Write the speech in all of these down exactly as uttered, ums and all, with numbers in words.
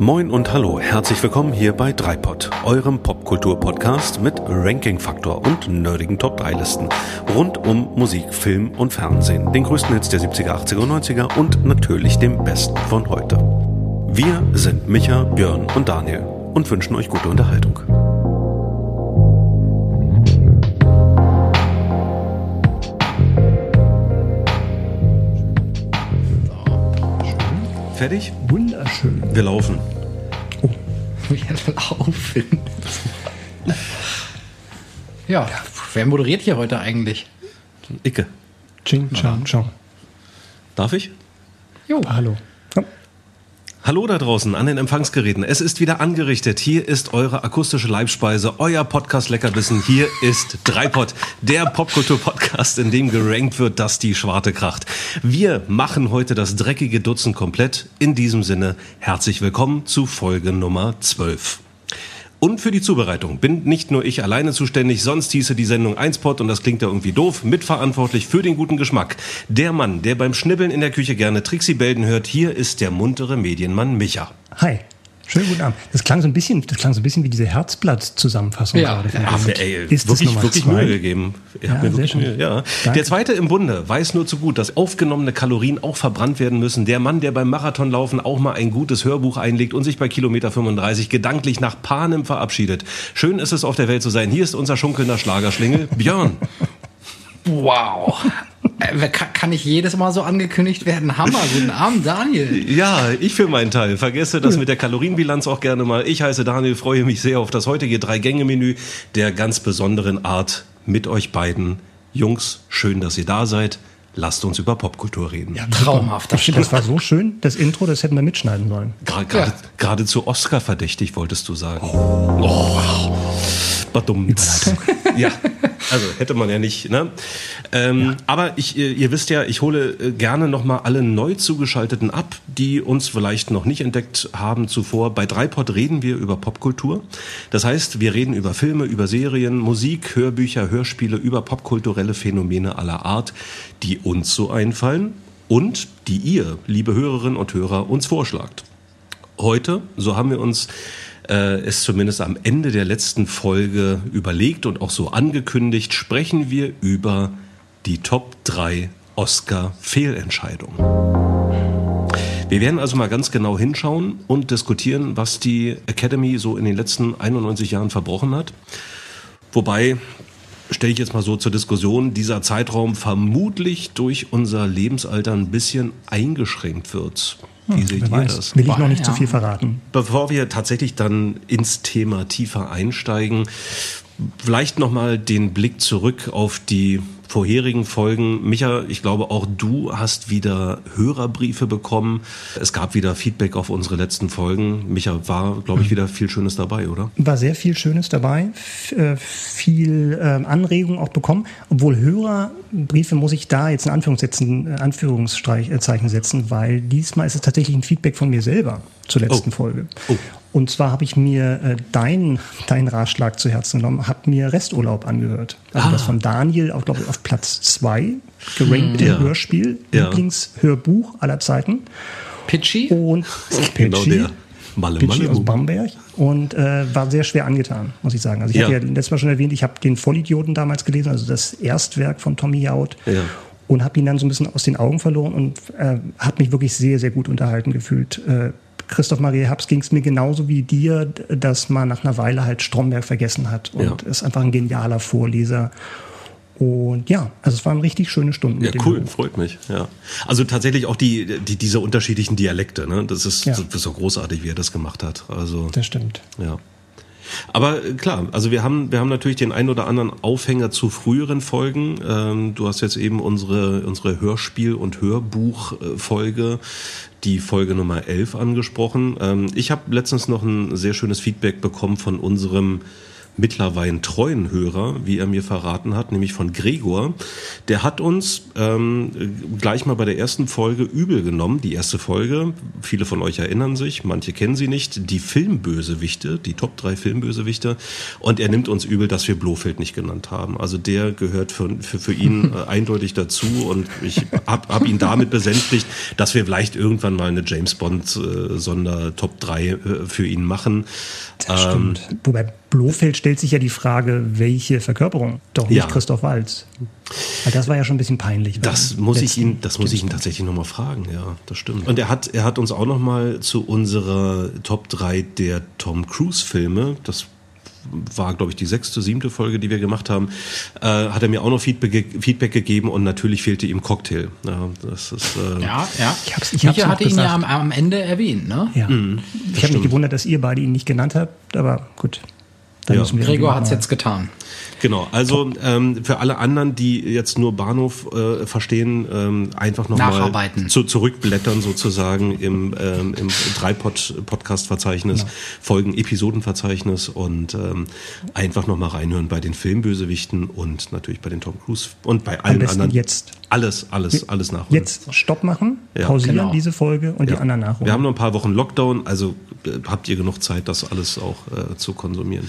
Moin und hallo, herzlich willkommen hier bei Dreipod, eurem Popkultur-Podcast mit Ranking-Faktor und nerdigen Top drei Listen rund um Musik, Film und Fernsehen, den größten Hits der siebziger, achtziger und neunziger und natürlich dem besten von heute. Wir sind Micha, Björn und Daniel und wünschen euch gute Unterhaltung. Fertig? Wunderschön. Wir laufen. Oh, wir laufen. Ja, wer moderiert hier heute eigentlich? Icke. Ching, Chan, Chan. Darf ich? Jo. Hallo. Ja. Hallo da draußen an den Empfangsgeräten. Es ist wieder angerichtet. Hier ist eure akustische Leibspeise, euer Podcast-Leckerbissen. Hier ist Dreipod, der Popkultur-Podcast, in dem gerankt wird, dass die Schwarte kracht. Wir machen heute das dreckige Dutzend komplett. In diesem Sinne, herzlich willkommen zu Folge Nummer zwölf. Und für die Zubereitung bin nicht nur ich alleine zuständig, sonst hieße die Sendung eins Pod und das klingt ja irgendwie doof, mitverantwortlich für den guten Geschmack. Der Mann, der beim Schnibbeln in der Küche gerne Trixi Belden hört, hier ist der muntere Medienmann Micha. Hi, schönen guten Abend. Das klang so ein bisschen, das klang so ein bisschen wie diese Herzblatt-Zusammenfassung. Ja, gerade. Ja, ey, ey, ist wirklich, das wirklich Mühe gegeben. Ja, mir wirklich Mühe, ja. Der Zweite im Bunde weiß nur zu gut, dass aufgenommene Kalorien auch verbrannt werden müssen. Der Mann, der beim Marathonlaufen auch mal ein gutes Hörbuch einlegt und sich bei Kilometer fünfunddreißig gedanklich nach Panem verabschiedet. Schön ist es, auf der Welt zu sein. Hier ist unser schunkelnder Schlagerschlingel, Björn. Wow. Kann ich jedes Mal so angekündigt werden? Hammer, guten Abend, Daniel. Ja, ich für meinen Teil vergesse das mit der Kalorienbilanz auch gerne mal. Ich heiße Daniel, freue mich sehr auf das heutige Drei-Gänge-Menü der ganz besonderen Art mit euch beiden. Jungs, schön, dass ihr da seid. Lasst uns über Popkultur reden. Ja, traumhaft. Das, das war so schön, das Intro, das hätten wir mitschneiden sollen. Gra- grade, ja. Geradezu Oscar-verdächtig, wolltest du sagen. Oh. Oh. Badum. Überleitung. Ja, also hätte man ja nicht. Ne? Ähm, ja. Aber ich, ihr wisst ja, ich hole gerne nochmal alle neu zugeschalteten ab, die uns vielleicht noch nicht entdeckt haben zuvor. Bei Dreipod reden wir über Popkultur. Das heißt, wir reden über Filme, über Serien, Musik, Hörbücher, Hörspiele, über popkulturelle Phänomene aller Art, die uns so einfallen und die ihr, liebe Hörerinnen und Hörer, uns vorschlagt. Heute, so haben wir uns es zumindest am Ende der letzten Folge überlegt und auch so angekündigt, sprechen wir über die Top drei Oscar-Fehlentscheidungen. Wir werden also mal ganz genau hinschauen und diskutieren, was die Academy so in den letzten einundneunzig Jahren verbrochen hat. Wobei, stelle ich jetzt mal so zur Diskussion, dieser Zeitraum vermutlich durch unser Lebensalter ein bisschen eingeschränkt wird. Wie seht ihr das? Will ich noch nicht zu viel verraten. Bevor wir tatsächlich dann ins Thema tiefer einsteigen, vielleicht nochmal den Blick zurück auf die vorherigen Folgen. Micha, ich glaube, auch du hast wieder Hörerbriefe bekommen. Es gab wieder Feedback auf unsere letzten Folgen. Micha, war, glaube ich, wieder viel Schönes dabei, oder? War sehr viel Schönes dabei, viel Anregung auch bekommen. Obwohl Hörerbriefe muss ich da jetzt in Anführungszeichen setzen, weil diesmal ist es tatsächlich ein Feedback von mir selber zur letzten oh. Folge. Oh. Und zwar habe ich mir äh, deinen dein Ratschlag zu Herzen genommen, habe mir Resturlaub angehört. Also ah. das von Daniel, auf, glaube ich, auf Platz zwei, gerankt im ja. Hörspiel, ja. Lieblingshörbuch aller Zeiten. Pitchy? Und genau Pitchy. Der. Malle, Pitchy Malle, aus Bamberg und äh, war sehr schwer angetan, muss ich sagen. Also ich ja. hatte ja letztes Mal schon erwähnt, ich habe den Vollidioten damals gelesen, also das Erstwerk von Tommy Jaud. Ja. Und habe ihn dann so ein bisschen aus den Augen verloren und äh, habe mich wirklich sehr, sehr gut unterhalten gefühlt. Äh, Christoph Maria Habs ging es mir genauso wie dir, dass man nach einer Weile halt Stromberg vergessen hat und ja. ist einfach ein genialer Vorleser. Und ja, also es waren richtig schöne Stunden. Ja, mit dem cool, Beruf. Freut mich. Ja. Also tatsächlich auch die, die diese unterschiedlichen Dialekte, ne? Das ist ja. so, so großartig, wie er das gemacht hat. Also, das stimmt. Ja. Aber klar, also wir haben wir haben natürlich den einen oder anderen Aufhänger zu früheren Folgen. Ähm, du hast jetzt eben unsere unsere Hörspiel- und Hörbuchfolge, die Folge Nummer elf angesprochen. Ähm, ich habe letztens noch ein sehr schönes Feedback bekommen von unserem mittlerweile treuen Hörer, wie er mir verraten hat, nämlich von Gregor. Der hat uns ähm, gleich mal bei der ersten Folge übel genommen. Die erste Folge, viele von euch erinnern sich, manche kennen sie nicht, die Filmbösewichte, die Top drei Filmbösewichte. Und er nimmt uns übel, dass wir Blofeld nicht genannt haben. Also der gehört für, für, für ihn äh, eindeutig dazu. Und ich habe hab ihn damit besänftigt, dass wir vielleicht irgendwann mal eine James-Bond-Sonder-Top drei äh, für ihn machen. Das ähm, stimmt. Wobei Blofeld stellt sich ja die Frage, welche Verkörperung? Doch nicht ja. Christoph Waltz. Weil das war ja schon ein bisschen peinlich. Das muss ich ihn, das muss ich ihn tatsächlich nochmal fragen, ja, das stimmt. Und er hat, er hat uns auch nochmal zu unserer Top drei der Tom Cruise Filme, das war, glaube ich, die sechste, siebte Folge, die wir gemacht haben, äh, hat er mir auch noch Feedback, Feedback gegeben und natürlich fehlte ihm Cocktail. Ja, das ist, äh ja, ja. Ich hab's, ich hab's hatte ihn gesagt. ja am, am Ende erwähnt. Ne? Ja. Mhm, ich habe mich gewundert, dass ihr beide ihn nicht genannt habt, aber gut. Ja. Gregor hat es jetzt getan. Genau, also ähm, für alle anderen, die jetzt nur Bahnhof äh, verstehen, ähm, einfach nochmal zu, zurückblättern sozusagen im, ähm, im Dreipod-Podcast-Verzeichnis, ja. Folgen-Episoden-Verzeichnis und ähm, einfach nochmal reinhören bei den Filmbösewichten und natürlich bei den Tom Cruise und bei allen anderen. Jetzt. Alles, alles, alles nachholen. Jetzt Stopp machen, ja. pausieren genau. diese Folge und ja. die anderen nachholen. Wir haben noch ein paar Wochen Lockdown, also habt ihr genug Zeit, das alles auch äh, zu konsumieren.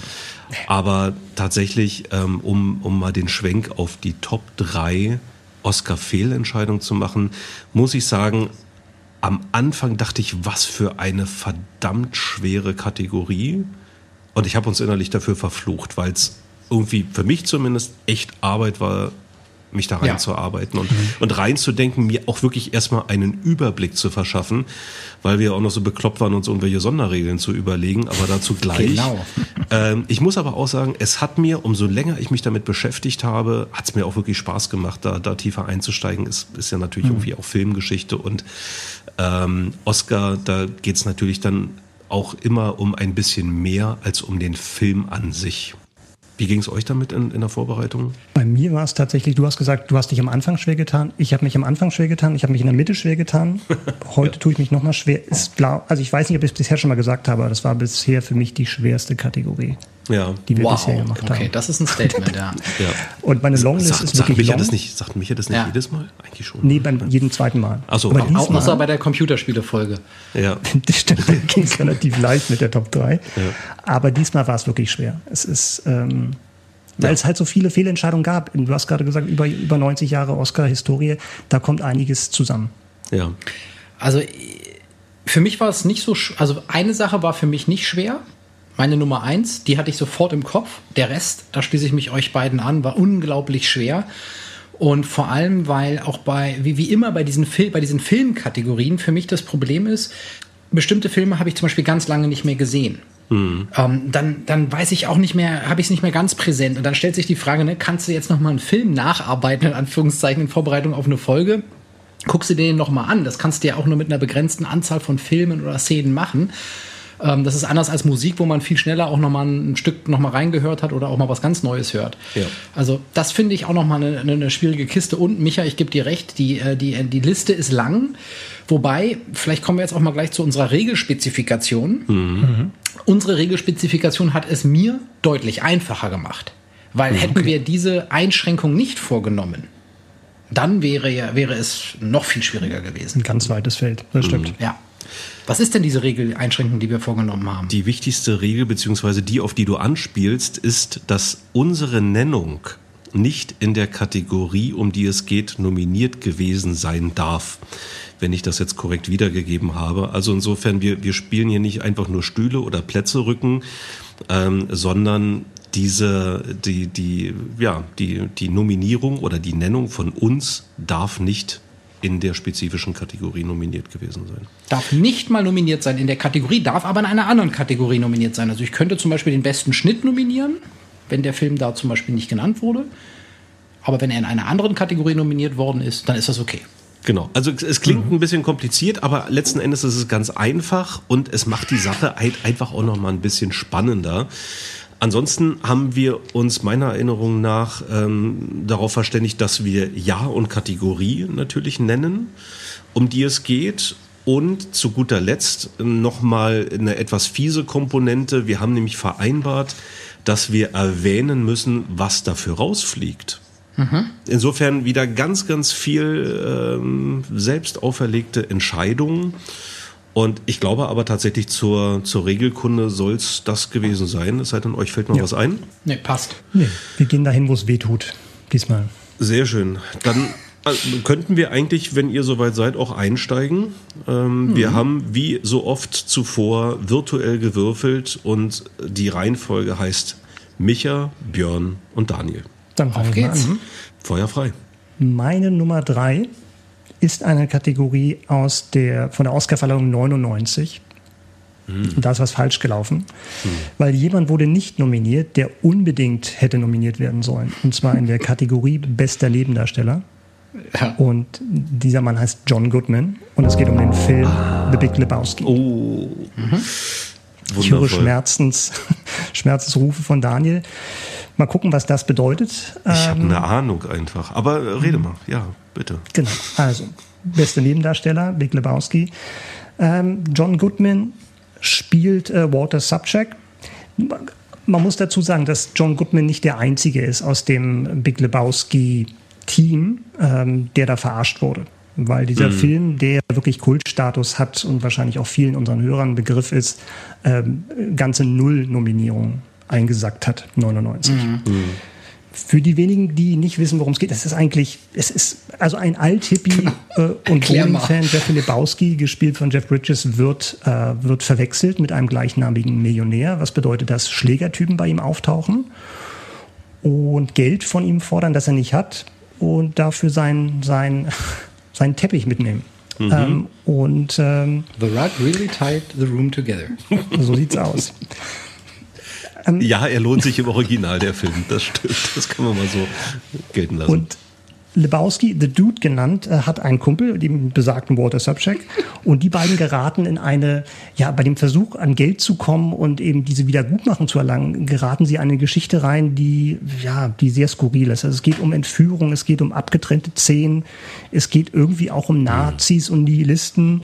Aber tatsächlich, ähm, um, um mal den Schwenk auf die Top drei Oscar-Fehlentscheidung zu machen, muss ich sagen, am Anfang dachte ich, was für eine verdammt schwere Kategorie. Und ich habe uns innerlich dafür verflucht, weil es irgendwie für mich zumindest echt Arbeit war, mich da reinzuarbeiten ja. und, und reinzudenken, mir auch wirklich erstmal einen Überblick zu verschaffen, weil wir auch noch so bekloppt waren, uns irgendwelche Sonderregeln zu überlegen, aber dazu gleich. Genau. Ähm, ich muss aber auch sagen, es hat mir, umso länger ich mich damit beschäftigt habe, hat es mir auch wirklich Spaß gemacht, da, da tiefer einzusteigen. Es ist ja natürlich mhm. irgendwie auch Filmgeschichte und ähm, Oscar, da geht es natürlich dann auch immer um ein bisschen mehr als um den Film an sich. Wie ging es euch damit in, in der Vorbereitung? Bei mir war es tatsächlich, du hast gesagt, du hast dich am Anfang schwer getan. Ich habe mich am Anfang schwer getan. Ich habe mich in der Mitte schwer getan. Heute ja. tue ich mich nochmal schwer. Ist klar, also ich weiß nicht, ob ich es bisher schon mal gesagt habe, aber das war bisher für mich die schwerste Kategorie, ja. die wir wow. bisher gemacht okay. haben. Okay, das ist ein Statement, ja. ja. Und meine Longlist sagt, ist wirklich sagt long. Nicht, sagt Micha das nicht ja. jedes Mal? Eigentlich schon. Nee, beim ja. jedem zweiten Mal. Ach so, aber auch außer bei der Computerspiele-Folge. Ja. Da ging es relativ leicht mit der Top drei. Ja. Aber diesmal war es wirklich schwer. Es ist... Ähm, weil es halt so viele Fehlentscheidungen gab. Du hast gerade gesagt, über, über neunzig Jahre Oscar-Historie, da kommt einiges zusammen. Ja. Also für mich war es nicht so, sch- also eine Sache war für mich nicht schwer. Meine Nummer eins, die hatte ich sofort im Kopf. Der Rest, da schließe ich mich euch beiden an, war unglaublich schwer. Und vor allem, weil auch bei, wie, wie immer bei diesen, Fil- bei diesen Filmkategorien für mich das Problem ist, bestimmte Filme habe ich zum Beispiel ganz lange nicht mehr gesehen. Mhm. Ähm, dann, dann weiß ich auch nicht mehr, habe ich es nicht mehr ganz präsent. Und dann stellt sich die Frage, ne, kannst du jetzt nochmal einen Film nacharbeiten, in Anführungszeichen, in Vorbereitung auf eine Folge? Guckst du den nochmal an? Das kannst du ja auch nur mit einer begrenzten Anzahl von Filmen oder Szenen machen. Ähm, das ist anders als Musik, wo man viel schneller auch nochmal ein Stück nochmal reingehört hat oder auch mal was ganz Neues hört. Ja. Also das finde ich auch nochmal eine, eine schwierige Kiste. Und Micha, ich gebe dir recht, die, die, die Liste ist lang. Wobei, vielleicht kommen wir jetzt auch mal gleich zu unserer Regelspezifikation. Mhm. Unsere Regelspezifikation hat es mir deutlich einfacher gemacht. Weil hätten okay. wir diese Einschränkung nicht vorgenommen, dann wäre, wäre es noch viel schwieriger gewesen. Ein ganz weites Feld, das stimmt. Mhm. Ja. Was ist denn diese Regeleinschränkung, die wir vorgenommen haben? Die wichtigste Regel, beziehungsweise die, auf die du anspielst, ist, dass unsere Nennung nicht in der Kategorie, um die es geht, nominiert gewesen sein darf, wenn ich das jetzt korrekt wiedergegeben habe. Also insofern, wir, wir spielen hier nicht einfach nur Stühle oder Plätze rücken, ähm, sondern diese, die, die, ja, die, die Nominierung oder die Nennung von uns darf nicht in der spezifischen Kategorie nominiert gewesen sein. Darf nicht mal nominiert sein in der Kategorie, darf aber in einer anderen Kategorie nominiert sein. Also ich könnte zum Beispiel den besten Schnitt nominieren, wenn der Film da zum Beispiel nicht genannt wurde. Aber wenn er in einer anderen Kategorie nominiert worden ist, dann ist das okay. Genau, also es klingt ein bisschen kompliziert, aber letzten Endes ist es ganz einfach und es macht die Sache einfach auch nochmal ein bisschen spannender. Ansonsten haben wir uns meiner Erinnerung nach ähm, darauf verständigt, dass wir Jahr und Kategorie natürlich nennen, um die es geht. Und zu guter Letzt nochmal eine etwas fiese Komponente. Wir haben nämlich vereinbart, dass wir erwähnen müssen, was dafür rausfliegt. Mhm. Insofern wieder ganz, ganz viel ähm, selbst auferlegte Entscheidungen. Und ich glaube aber tatsächlich, zur, zur Regelkunde soll es das gewesen sein. Es sei denn, euch fällt noch ja. was ein? Nee, passt. Nee, wir gehen dahin, wo es weh tut. Diesmal. Sehr schön. Dann also, könnten wir eigentlich, wenn ihr soweit seid, auch einsteigen. Ähm, mhm. Wir haben wie so oft zuvor virtuell gewürfelt und die Reihenfolge heißt Micha, Björn und Daniel. Dann fangen wir an. Feuer frei. Meine Nummer drei ist eine Kategorie aus der, von der Oscarverleihung neunundneunzig. Hm. Und da ist was falsch gelaufen. Hm. Weil jemand wurde nicht nominiert, der unbedingt hätte nominiert werden sollen. Und zwar in der Kategorie Bester Nebendarsteller. Ja. Und dieser Mann heißt John Goodman. Und es geht um den Film ah. The Big Lebowski. Oh. Mhm. Ich höre Schmerzens, Schmerzensrufe von Daniel. Mal gucken, was das bedeutet. Ich habe eine Ahnung einfach. Aber rede mal, ja, bitte. Genau, also, beste Nebendarsteller, Big Lebowski. Ähm, John Goodman spielt äh, Walter Sobchak. Man muss dazu sagen, dass John Goodman nicht der Einzige ist aus dem Big Lebowski-Team, ähm, der da verarscht wurde. Weil dieser mhm. Film, der wirklich Kultstatus hat und wahrscheinlich auch vielen unseren Hörern Begriff ist, ähm, ganze null Nominierungen eingesackt hat, neunundneunzig. Mhm. Für die wenigen, die nicht wissen, worum es geht, das ist eigentlich, es ist also ein Alt-Hippie äh, und Bowling-Fan, Jeff Lebowski, gespielt von Jeff Bridges, wird, äh, wird verwechselt mit einem gleichnamigen Millionär. Was bedeutet, dass Schlägertypen bei ihm auftauchen und Geld von ihm fordern, das er nicht hat, und dafür sein sein seinen Teppich mitnehmen. Mhm. Ähm, und ähm, The rug really tied the room together. So sieht's aus. Ähm, ja, er lohnt sich im Original, der Film. Das stimmt. Das kann man mal so gelten lassen. Und Lebowski, The Dude genannt, hat einen Kumpel, den besagten Walter Sobchak, und die beiden geraten in eine, ja, bei dem Versuch, an Geld zu kommen und eben diese Wiedergutmachung zu erlangen, geraten sie in eine Geschichte rein, die, ja, die sehr skurril ist. Also es geht um Entführung, es geht um abgetrennte Zehen, es geht irgendwie auch um Nazis und Nihilisten,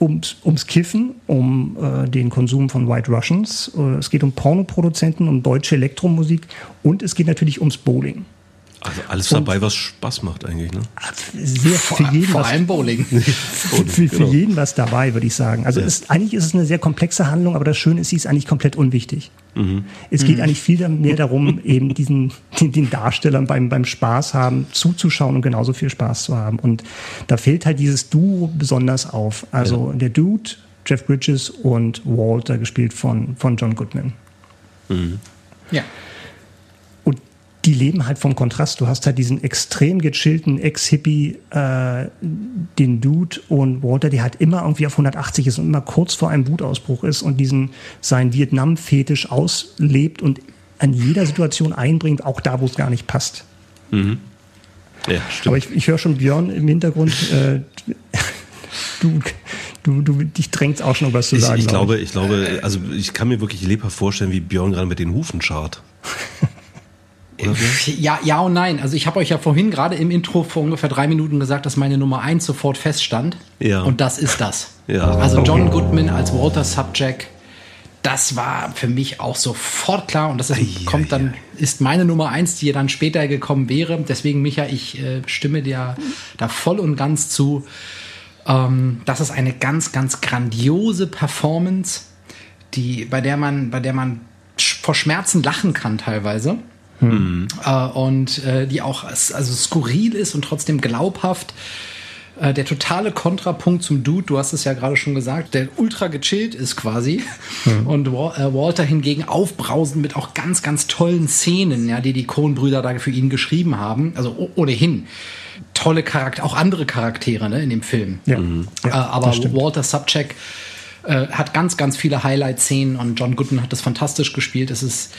ums, ums Kiffen, um äh, den Konsum von White Russians, äh, es geht um Pornoproduzenten, um deutsche Elektromusik und es geht natürlich ums Bowling. Also alles und dabei, was Spaß macht eigentlich, ne? Sehr vor, für jeden vor was, allem Bowling. für, für, für genau. jeden was dabei, würde ich sagen. Also ja. ist, eigentlich ist es eine sehr komplexe Handlung, aber das Schöne ist, sie ist eigentlich komplett unwichtig. Mhm. Es geht mhm. eigentlich viel mehr darum, eben diesen den, den Darstellern beim, beim Spaß haben, zuzuschauen und genauso viel Spaß zu haben. Und da fällt halt dieses Duo besonders auf. Also ja. der Dude, Jeff Bridges und Walter, gespielt von, von John Goodman. Mhm. Ja. Die leben halt vom Kontrast. Du hast halt diesen extrem gechillten Ex-Hippie, äh, den Dude, und Walter, der halt immer irgendwie auf hundertachtzig ist und immer kurz vor einem Wutausbruch ist und diesen seinen Vietnam-Fetisch auslebt und an jeder Situation einbringt, auch da, wo es gar nicht passt. Mhm. Ja, stimmt. Aber ich, ich höre schon Björn im Hintergrund. Äh, du... Du, du, dich drängt's auch schon, was zu ich, sagen. Ich glaube, ich glaube, also ich kann mir wirklich lebhaft vorstellen, wie Björn gerade mit den Hufen scharrt. Ja, ja und nein. Also ich habe euch ja vorhin gerade im Intro vor ungefähr drei Minuten gesagt, dass meine Nummer eins sofort feststand. Ja. Und das ist das. Ja. Also John Goodman als Walter Sobchak, das war für mich auch sofort klar. Und das ist, ja, kommt dann, ja. ist meine Nummer eins, die dann später gekommen wäre. Deswegen, Micha, ich äh, stimme dir da voll und ganz zu. Ähm, das ist eine ganz, ganz grandiose Performance, die, bei der man, bei der man vor Schmerzen lachen kann teilweise. Hm. Äh, und äh, die auch also skurril ist und trotzdem glaubhaft. Äh, der totale Kontrapunkt zum Dude, du hast es ja gerade schon gesagt, der ultra gechillt ist quasi. Hm. Und Wa- äh, Walter hingegen aufbrausend mit auch ganz, ganz tollen Szenen, ja, die die Coen-Brüder da für ihn geschrieben haben. Also o- ohnehin tolle Charaktere, auch andere Charaktere, ne, in dem Film. Ja. Mhm. Äh, aber Walter Sobchak äh, hat ganz, ganz viele Highlight-Szenen und John Goodman hat das fantastisch gespielt. Es ist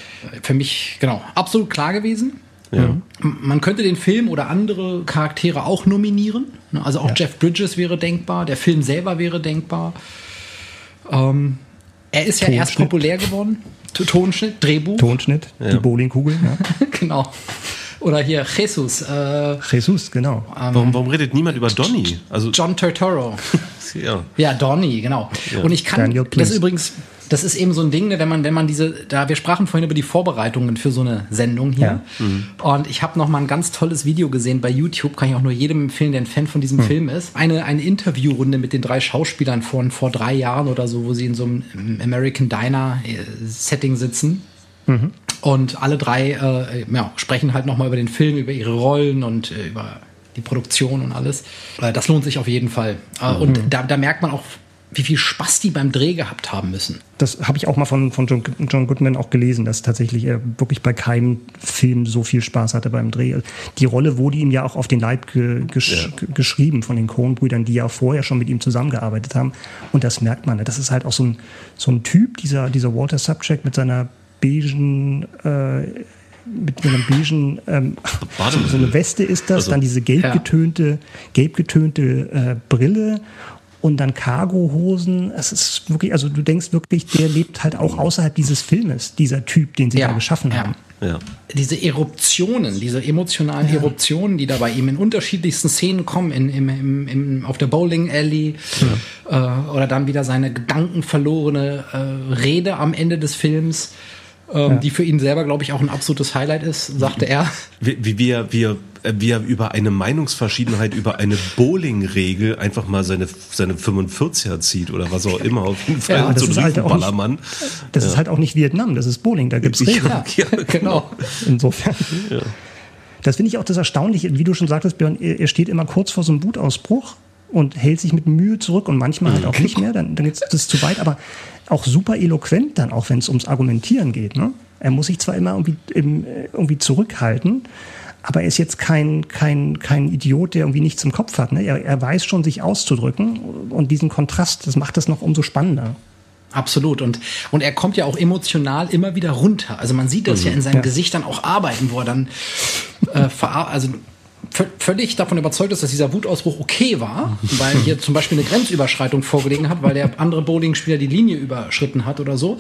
für mich, genau, absolut klar gewesen. Ja. Man könnte den Film oder andere Charaktere auch nominieren. Also auch ja. Jeff Bridges wäre denkbar, der Film selber wäre denkbar. Ähm, er ist ja erst populär geworden. Tonschnitt, Drehbuch. Tonschnitt, ja. die Bowlingkugel. Ja. Genau. Oder hier, Jesus. Äh, Jesus, genau. Ähm, warum, warum redet niemand über Donny? Also John Turturro. ja. ja, Donny, genau. Ja. Und ich kann, Daniel, das ist übrigens, das ist eben so ein Ding, ne, wenn man, wenn man diese, da wir sprachen vorhin über die Vorbereitungen für so eine Sendung hier. Ja. Mhm. Und ich habe noch mal ein ganz tolles Video gesehen bei YouTube, kann ich auch nur jedem empfehlen, der ein Fan von diesem mhm. Film ist. Eine, eine Interviewrunde mit den drei Schauspielern von vor drei Jahren oder so, wo sie in so einem American Diner Setting sitzen. Mhm. Und alle drei äh, ja, sprechen halt nochmal über den Film, über ihre Rollen und äh, über die Produktion und alles. Äh, das lohnt sich auf jeden Fall. Äh, mhm. Und da, da merkt man auch, wie viel Spaß die beim Dreh gehabt haben müssen. Das habe ich auch mal von, von John, John Goodman auch gelesen, dass tatsächlich er wirklich bei keinem Film so viel Spaß hatte beim Dreh. Die Rolle wurde ihm ja auch auf den Leib ge, gesch, ja. geschrieben von den Coen-Brüdern, die ja vorher schon mit ihm zusammengearbeitet haben. Und das merkt man. Das ist halt auch so ein, so ein Typ, dieser, dieser Walter Subject mit seiner beigen, äh, mit einem beigen, ähm, so, so eine Weste ist das, also, dann diese gelb getönte, ja. gelb getönte äh, Brille und dann Cargo-Hosen. Es ist wirklich, also du denkst wirklich, der lebt halt auch außerhalb dieses Filmes, dieser Typ, den sie ja, da geschaffen ja. haben. Ja. Diese Eruptionen, diese emotionalen ja. Eruptionen, die da bei ihm in unterschiedlichsten Szenen kommen, in, im, im, im, auf der Bowling Alley ja. äh, oder dann wieder seine gedankenverlorene äh, Rede am Ende des Films. Ähm, ja. Die für ihn selber, glaube ich, auch ein absolutes Highlight ist, sagte er. Wie, wie, wie, er, wie, er, wie er über eine Meinungsverschiedenheit, über eine Bowling-Regel einfach mal seine, seine fünfundvierziger zieht oder was auch immer. Auf jeden Fall ja, das so ist halt auch Ballermann. Nicht, das ja. ist halt auch nicht Vietnam, das ist Bowling, da gibt's Regeln. Ja, ja, genau. Insofern. Ja. Das finde ich auch das Erstaunliche, wie du schon sagtest, Björn, er steht immer kurz vor so einem Wutausbruch und hält sich mit Mühe zurück und manchmal halt auch nicht mehr, dann, dann ist das zu weit, aber auch super eloquent dann, auch wenn es ums Argumentieren geht. Ne? Er muss sich zwar immer irgendwie, irgendwie zurückhalten, aber er ist jetzt kein, kein, kein Idiot, der irgendwie nichts im Kopf hat. Ne? Er, er weiß schon, sich auszudrücken und diesen Kontrast, das macht das noch umso spannender. Absolut. Und, und er kommt ja auch emotional immer wieder runter. Also man sieht das mhm. ja in seinem ja. Gesicht dann auch arbeiten, wo er dann äh, verar- also völlig davon überzeugt ist, dass dieser Wutausbruch okay war, weil hier zum Beispiel eine Grenzüberschreitung vorgelegen hat, weil der andere Bowling-Spieler die Linie überschritten hat oder so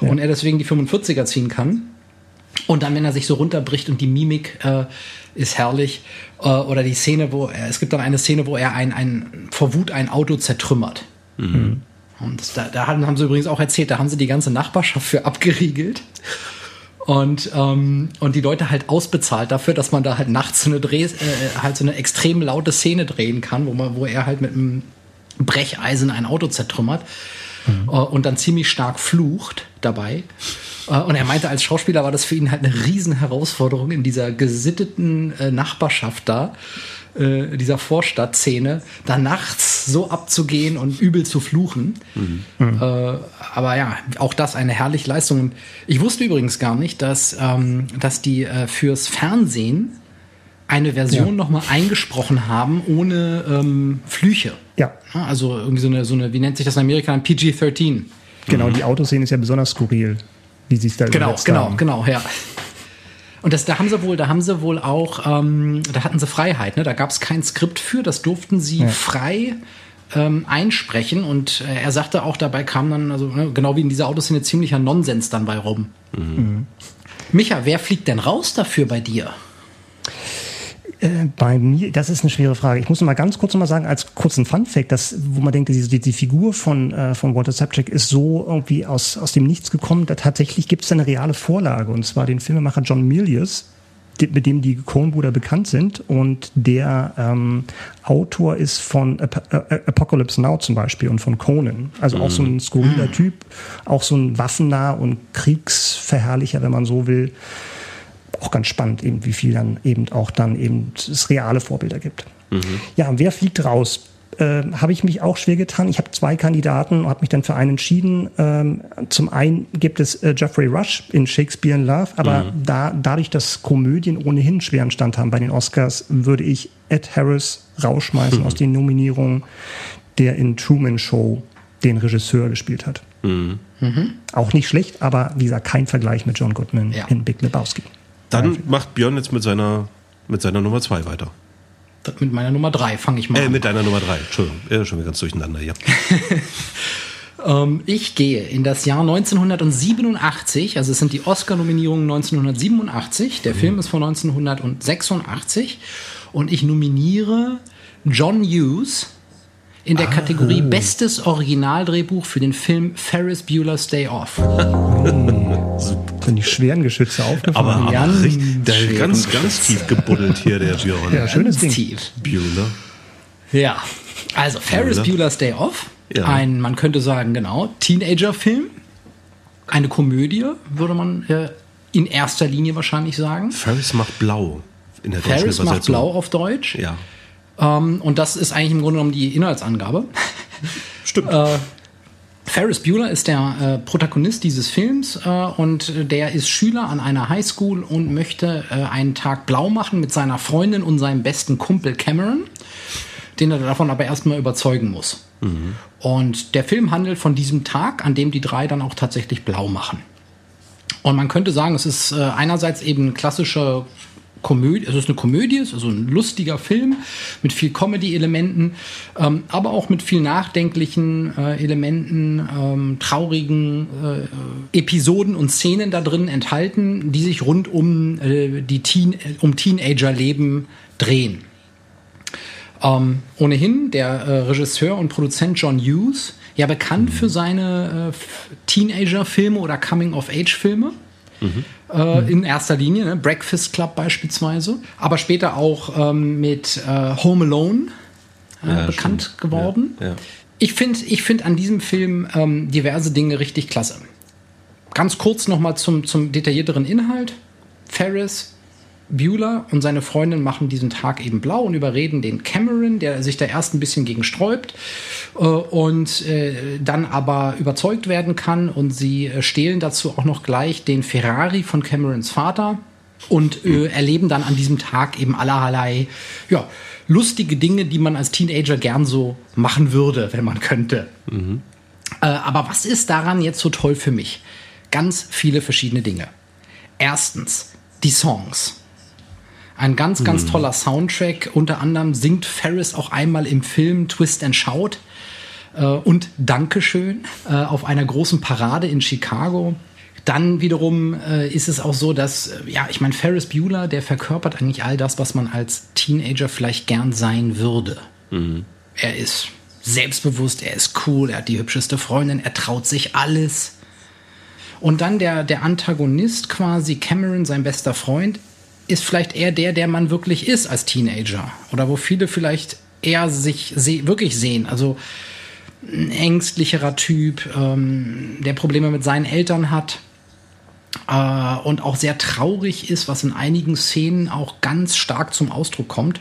ja. und er deswegen die fünfundvierziger ziehen kann. Und dann, wenn er sich so runterbricht und die Mimik äh, ist herrlich äh, oder die Szene, wo er, es gibt dann eine Szene, wo er ein, ein, vor Wut ein Auto zertrümmert. Mhm. Und da, da haben sie übrigens auch erzählt, da haben sie die ganze Nachbarschaft für abgeriegelt. Und, ähm, und die Leute halt ausbezahlt dafür, dass man da halt nachts so eine, Dreh, äh, halt so eine extrem laute Szene drehen kann, wo, man, wo er halt mit einem Brecheisen ein Auto zertrümmert mhm. äh, und dann ziemlich stark flucht dabei. Äh, und er meinte, als Schauspieler war das für ihn halt eine riesen Herausforderung in dieser gesitteten äh, Nachbarschaft da, äh, dieser Vorstadtszene, da nachts so abzugehen und übel zu fluchen. Mhm. Mhm. Äh, aber ja, auch das eine herrliche Leistung. Ich wusste übrigens gar nicht, dass, ähm, dass die äh, fürs Fernsehen eine Version ja. nochmal eingesprochen haben ohne ähm, Flüche. Ja. Also irgendwie so eine, so eine, wie nennt sich das in Amerika, ein P G dreizehn. Genau, mhm. die Autoszene ist ja besonders skurril, wie sie es da genau, genau, haben. Genau, ja. Und das, da haben sie wohl, da haben sie wohl auch, ähm, da hatten sie Freiheit, ne? Da gab es kein Skript für, das durften sie ja. frei ähm, einsprechen. Und äh, er sagte auch, dabei kam dann, also ne, genau wie in dieser Autoszene, ziemlicher Nonsens dann bei rum. Mhm. Mhm. Micha, wer fliegt denn raus dafür bei dir? Äh, bei mir, das ist eine schwere Frage. Ich muss noch mal ganz kurz noch mal sagen, als kurzen Funfact, dass, wo man denkt, die, die Figur von, äh, von Walter Subject ist so irgendwie aus, aus dem Nichts gekommen, da tatsächlich gibt es eine reale Vorlage, und zwar den Filmemacher John Milius, mit dem die Coen-Brüder bekannt sind, und der ähm, Autor ist von Ap- Ä- Apocalypse Now zum Beispiel und von Conan. Also mhm. auch so ein skurriler Typ, auch so ein waffennah und Kriegsverherrlicher, wenn man so will. Auch ganz spannend, eben, wie viel dann eben auch dann eben es reale Vorbilder gibt. Mhm. Ja, wer fliegt raus? Äh, habe ich mich auch schwer getan. Ich habe zwei Kandidaten und habe mich dann für einen entschieden. Ähm, zum einen gibt es äh, Geoffrey Rush in Shakespeare in Love, aber mhm. da, dadurch, dass Komödien ohnehin schweren Stand haben bei den Oscars, würde ich Ed Harris rausschmeißen mhm. aus den Nominierungen, der in Truman Show den Regisseur gespielt hat. Mhm. Mhm. Auch nicht schlecht, aber wie gesagt, kein Vergleich mit John Goodman ja. in Big Lebowski. Dann macht Björn jetzt mit seiner, mit seiner Nummer zwei weiter. Mit meiner Nummer drei fange ich mal äh, an. Mit deiner Nummer drei, Entschuldigung. Ja, schon wieder ganz durcheinander hier. ähm, ich gehe in das Jahr neunzehnhundertsiebenundachtzig, also es sind die Oscar-Nominierungen neunzehnhundertsiebenundachtzig. Der mhm. Film ist von neunzehnhundertsechsundachtzig. Und ich nominiere John Hughes in der ah. Kategorie Bestes Originaldrehbuch für den Film Ferris Bueller's Day Off. Dann die schweren Geschütze aufgefahren. Aber, aber richtig, der schweren ganz, Geschütze. ganz tief gebuddelt hier, der Björn. Ja, schönes ganz Ding. Tief. Bueller. Ja, also Ferris Bueller's Day Off. Ja. Ein, man könnte sagen, genau, Teenager-Film. Eine Komödie, würde man äh, in erster Linie wahrscheinlich sagen. Ferris macht blau in der deutschen Übersetzung. Ferris macht blau auf Deutsch. Ja. Ähm, und das ist eigentlich im Grunde genommen die Inhaltsangabe. Stimmt. Äh, Ferris Bueller ist der äh, Protagonist dieses Films äh, und der ist Schüler an einer Highschool und möchte äh, einen Tag blau machen mit seiner Freundin und seinem besten Kumpel Cameron, den er davon aber erstmal überzeugen muss. Mhm. Und der Film handelt von diesem Tag, an dem die drei dann auch tatsächlich blau machen. Und man könnte sagen, es ist äh, einerseits eben eine klassische Komödie, es ist eine Komödie, es ist also ein lustiger Film mit viel Comedy-Elementen, ähm, aber auch mit viel nachdenklichen äh, Elementen, ähm, traurigen äh, Episoden und Szenen da drin enthalten, die sich rund um, äh, die Teen- um Teenager-Leben drehen. Ähm, ohnehin, der äh, Regisseur und Produzent John Hughes, ja bekannt mhm. für seine äh, Teenager-Filme oder Coming-of-Age-Filme, mhm. äh, mhm. in erster Linie, ne? Breakfast Club beispielsweise, aber später auch ähm, mit äh, Home Alone äh, ja, bekannt schon. geworden. Ja, ja. Ich finde ich find an diesem Film ähm, diverse Dinge richtig klasse. Ganz kurz nochmal zum, zum detaillierteren Inhalt. Ferris Bueller und seine Freundin machen diesen Tag eben blau und überreden den Cameron, der sich da erst ein bisschen gegen sträubt äh, und äh, dann aber überzeugt werden kann. Und sie äh, stehlen dazu auch noch gleich den Ferrari von Camerons Vater und äh, erleben dann an diesem Tag eben allerlei ja, lustige Dinge, die man als Teenager gern so machen würde, wenn man könnte. Mhm. Äh, aber was ist daran jetzt so toll für mich? Ganz viele verschiedene Dinge. Erstens, die Songs. Ein ganz, ganz toller Soundtrack. Unter anderem singt Ferris auch einmal im Film Twist and Shout äh, und Dankeschön äh, auf einer großen Parade in Chicago. Dann wiederum äh, ist es auch so, dass, äh, ja, ich meine, Ferris Bueller, der verkörpert eigentlich all das, was man als Teenager vielleicht gern sein würde. Mhm. Er ist selbstbewusst, er ist cool, er hat die hübscheste Freundin, er traut sich alles. Und dann der, der Antagonist quasi, Cameron, sein bester Freund, ist vielleicht eher der, der man wirklich ist als Teenager. Oder wo viele vielleicht eher sich se- wirklich sehen. Also ein ängstlicherer Typ, ähm, der Probleme mit seinen Eltern hat äh, und auch sehr traurig ist, was in einigen Szenen auch ganz stark zum Ausdruck kommt.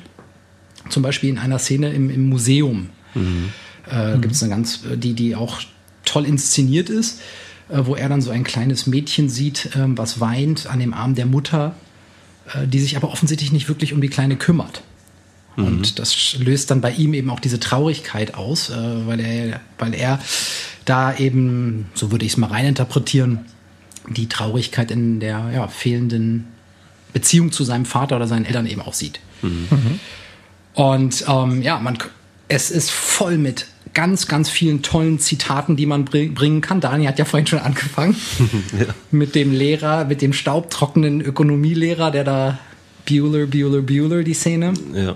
Zum Beispiel in einer Szene im, im Museum. Mhm. Äh, gibt's eine ganz, die, die auch toll inszeniert ist, äh, wo er dann so ein kleines Mädchen sieht, äh, was weint an dem Arm der Mutter, die sich aber offensichtlich nicht wirklich um die Kleine kümmert. Mhm. Und das löst dann bei ihm eben auch diese Traurigkeit aus, weil er, weil er da eben, so würde ich es mal reininterpretieren, die Traurigkeit in der ja, fehlenden Beziehung zu seinem Vater oder seinen Eltern eben auch sieht. Mhm. Mhm. Und ähm, ja, man, es ist voll mit ganz, ganz vielen tollen Zitaten, die man bring, bringen kann. Dani hat ja vorhin schon angefangen ja. mit dem Lehrer, mit dem staubtrockenen Ökonomielehrer, der da Bueller, Bueller, Bueller, die Szene. Ja.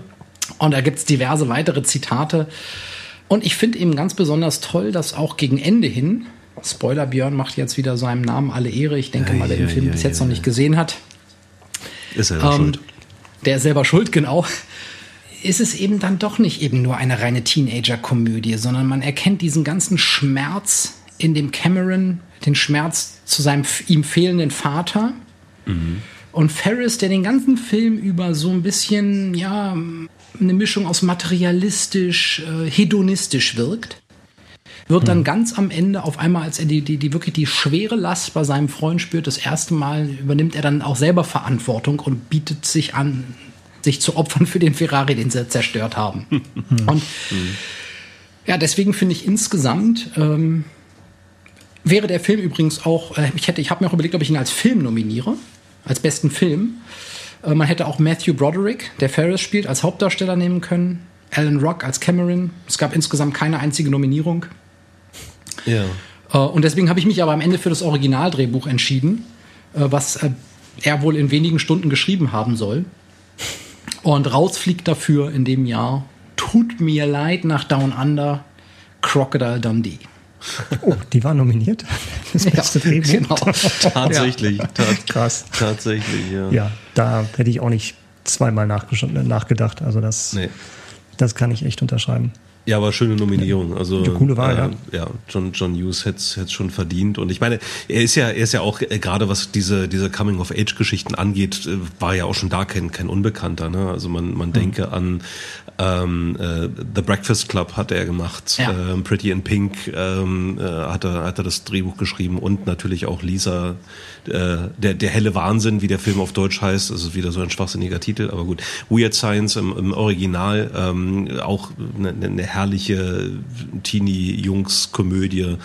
Und da gibt es diverse weitere Zitate. Und ich finde eben ganz besonders toll, dass auch gegen Ende hin, Spoiler, Björn macht jetzt wieder seinem Namen alle Ehre, ich denke ja, mal, der ja, den Film ja, bis jetzt ja, noch ja. nicht gesehen hat. Ist selber ähm, schuld. Der ist selber schuld, genau. Ist es eben dann doch nicht eben nur eine reine Teenager-Komödie, sondern man erkennt diesen ganzen Schmerz in dem Cameron, den Schmerz zu seinem ihm fehlenden Vater. Mhm. Und Ferris, der den ganzen Film über so ein bisschen, ja, eine Mischung aus materialistisch, äh, hedonistisch wirkt, wird mhm. dann ganz am Ende auf einmal, als er die, die, die wirklich die schwere Last bei seinem Freund spürt, das erste Mal übernimmt er dann auch selber Verantwortung und bietet sich an, sich zu opfern für den Ferrari, den sie zerstört haben. Und ja, deswegen finde ich insgesamt, ähm, wäre der Film übrigens auch, äh, ich hätte, ich habe mir auch überlegt, ob ich ihn als Film nominiere, als besten Film. Äh, man hätte auch Matthew Broderick, der Ferris spielt, als Hauptdarsteller nehmen können, Alan Rock als Cameron. Es gab insgesamt keine einzige Nominierung. Ja. Äh, und deswegen habe ich mich aber am Ende für das Originaldrehbuch entschieden, äh, was äh, er wohl in wenigen Stunden geschrieben haben soll. Und rausfliegt dafür in dem Jahr Tut mir leid nach Down Under, Crocodile Dundee. Oh, die war nominiert. Das beste ja, Drehbuch. Genau. Tatsächlich. Ja. Tat, Krass. Tatsächlich, ja. Ja, da hätte ich auch nicht zweimal nachgedacht. Also das, nee. das kann ich echt unterschreiben. Ja, aber schöne Nominierung. Also eine coole Wahl, äh, ja. ja. John, John Hughes hätte es schon verdient. Und ich meine, er ist ja, er ist ja auch äh, gerade was diese diese Coming-of-Age-Geschichten angeht, äh, war ja auch schon da kein kein Unbekannter. Ne? Also man man mhm. denke an ähm, äh, The Breakfast Club hat er gemacht, ja. ähm, Pretty in Pink ähm, äh, hat er hat er das Drehbuch geschrieben und natürlich auch Lisa. Äh, der der helle Wahnsinn, wie der Film auf Deutsch heißt, also wieder so ein schwachsinniger Titel, aber gut. Weird Science im, im Original, ähm, auch eine ne, herrliche Teenie-Jungs-Komödie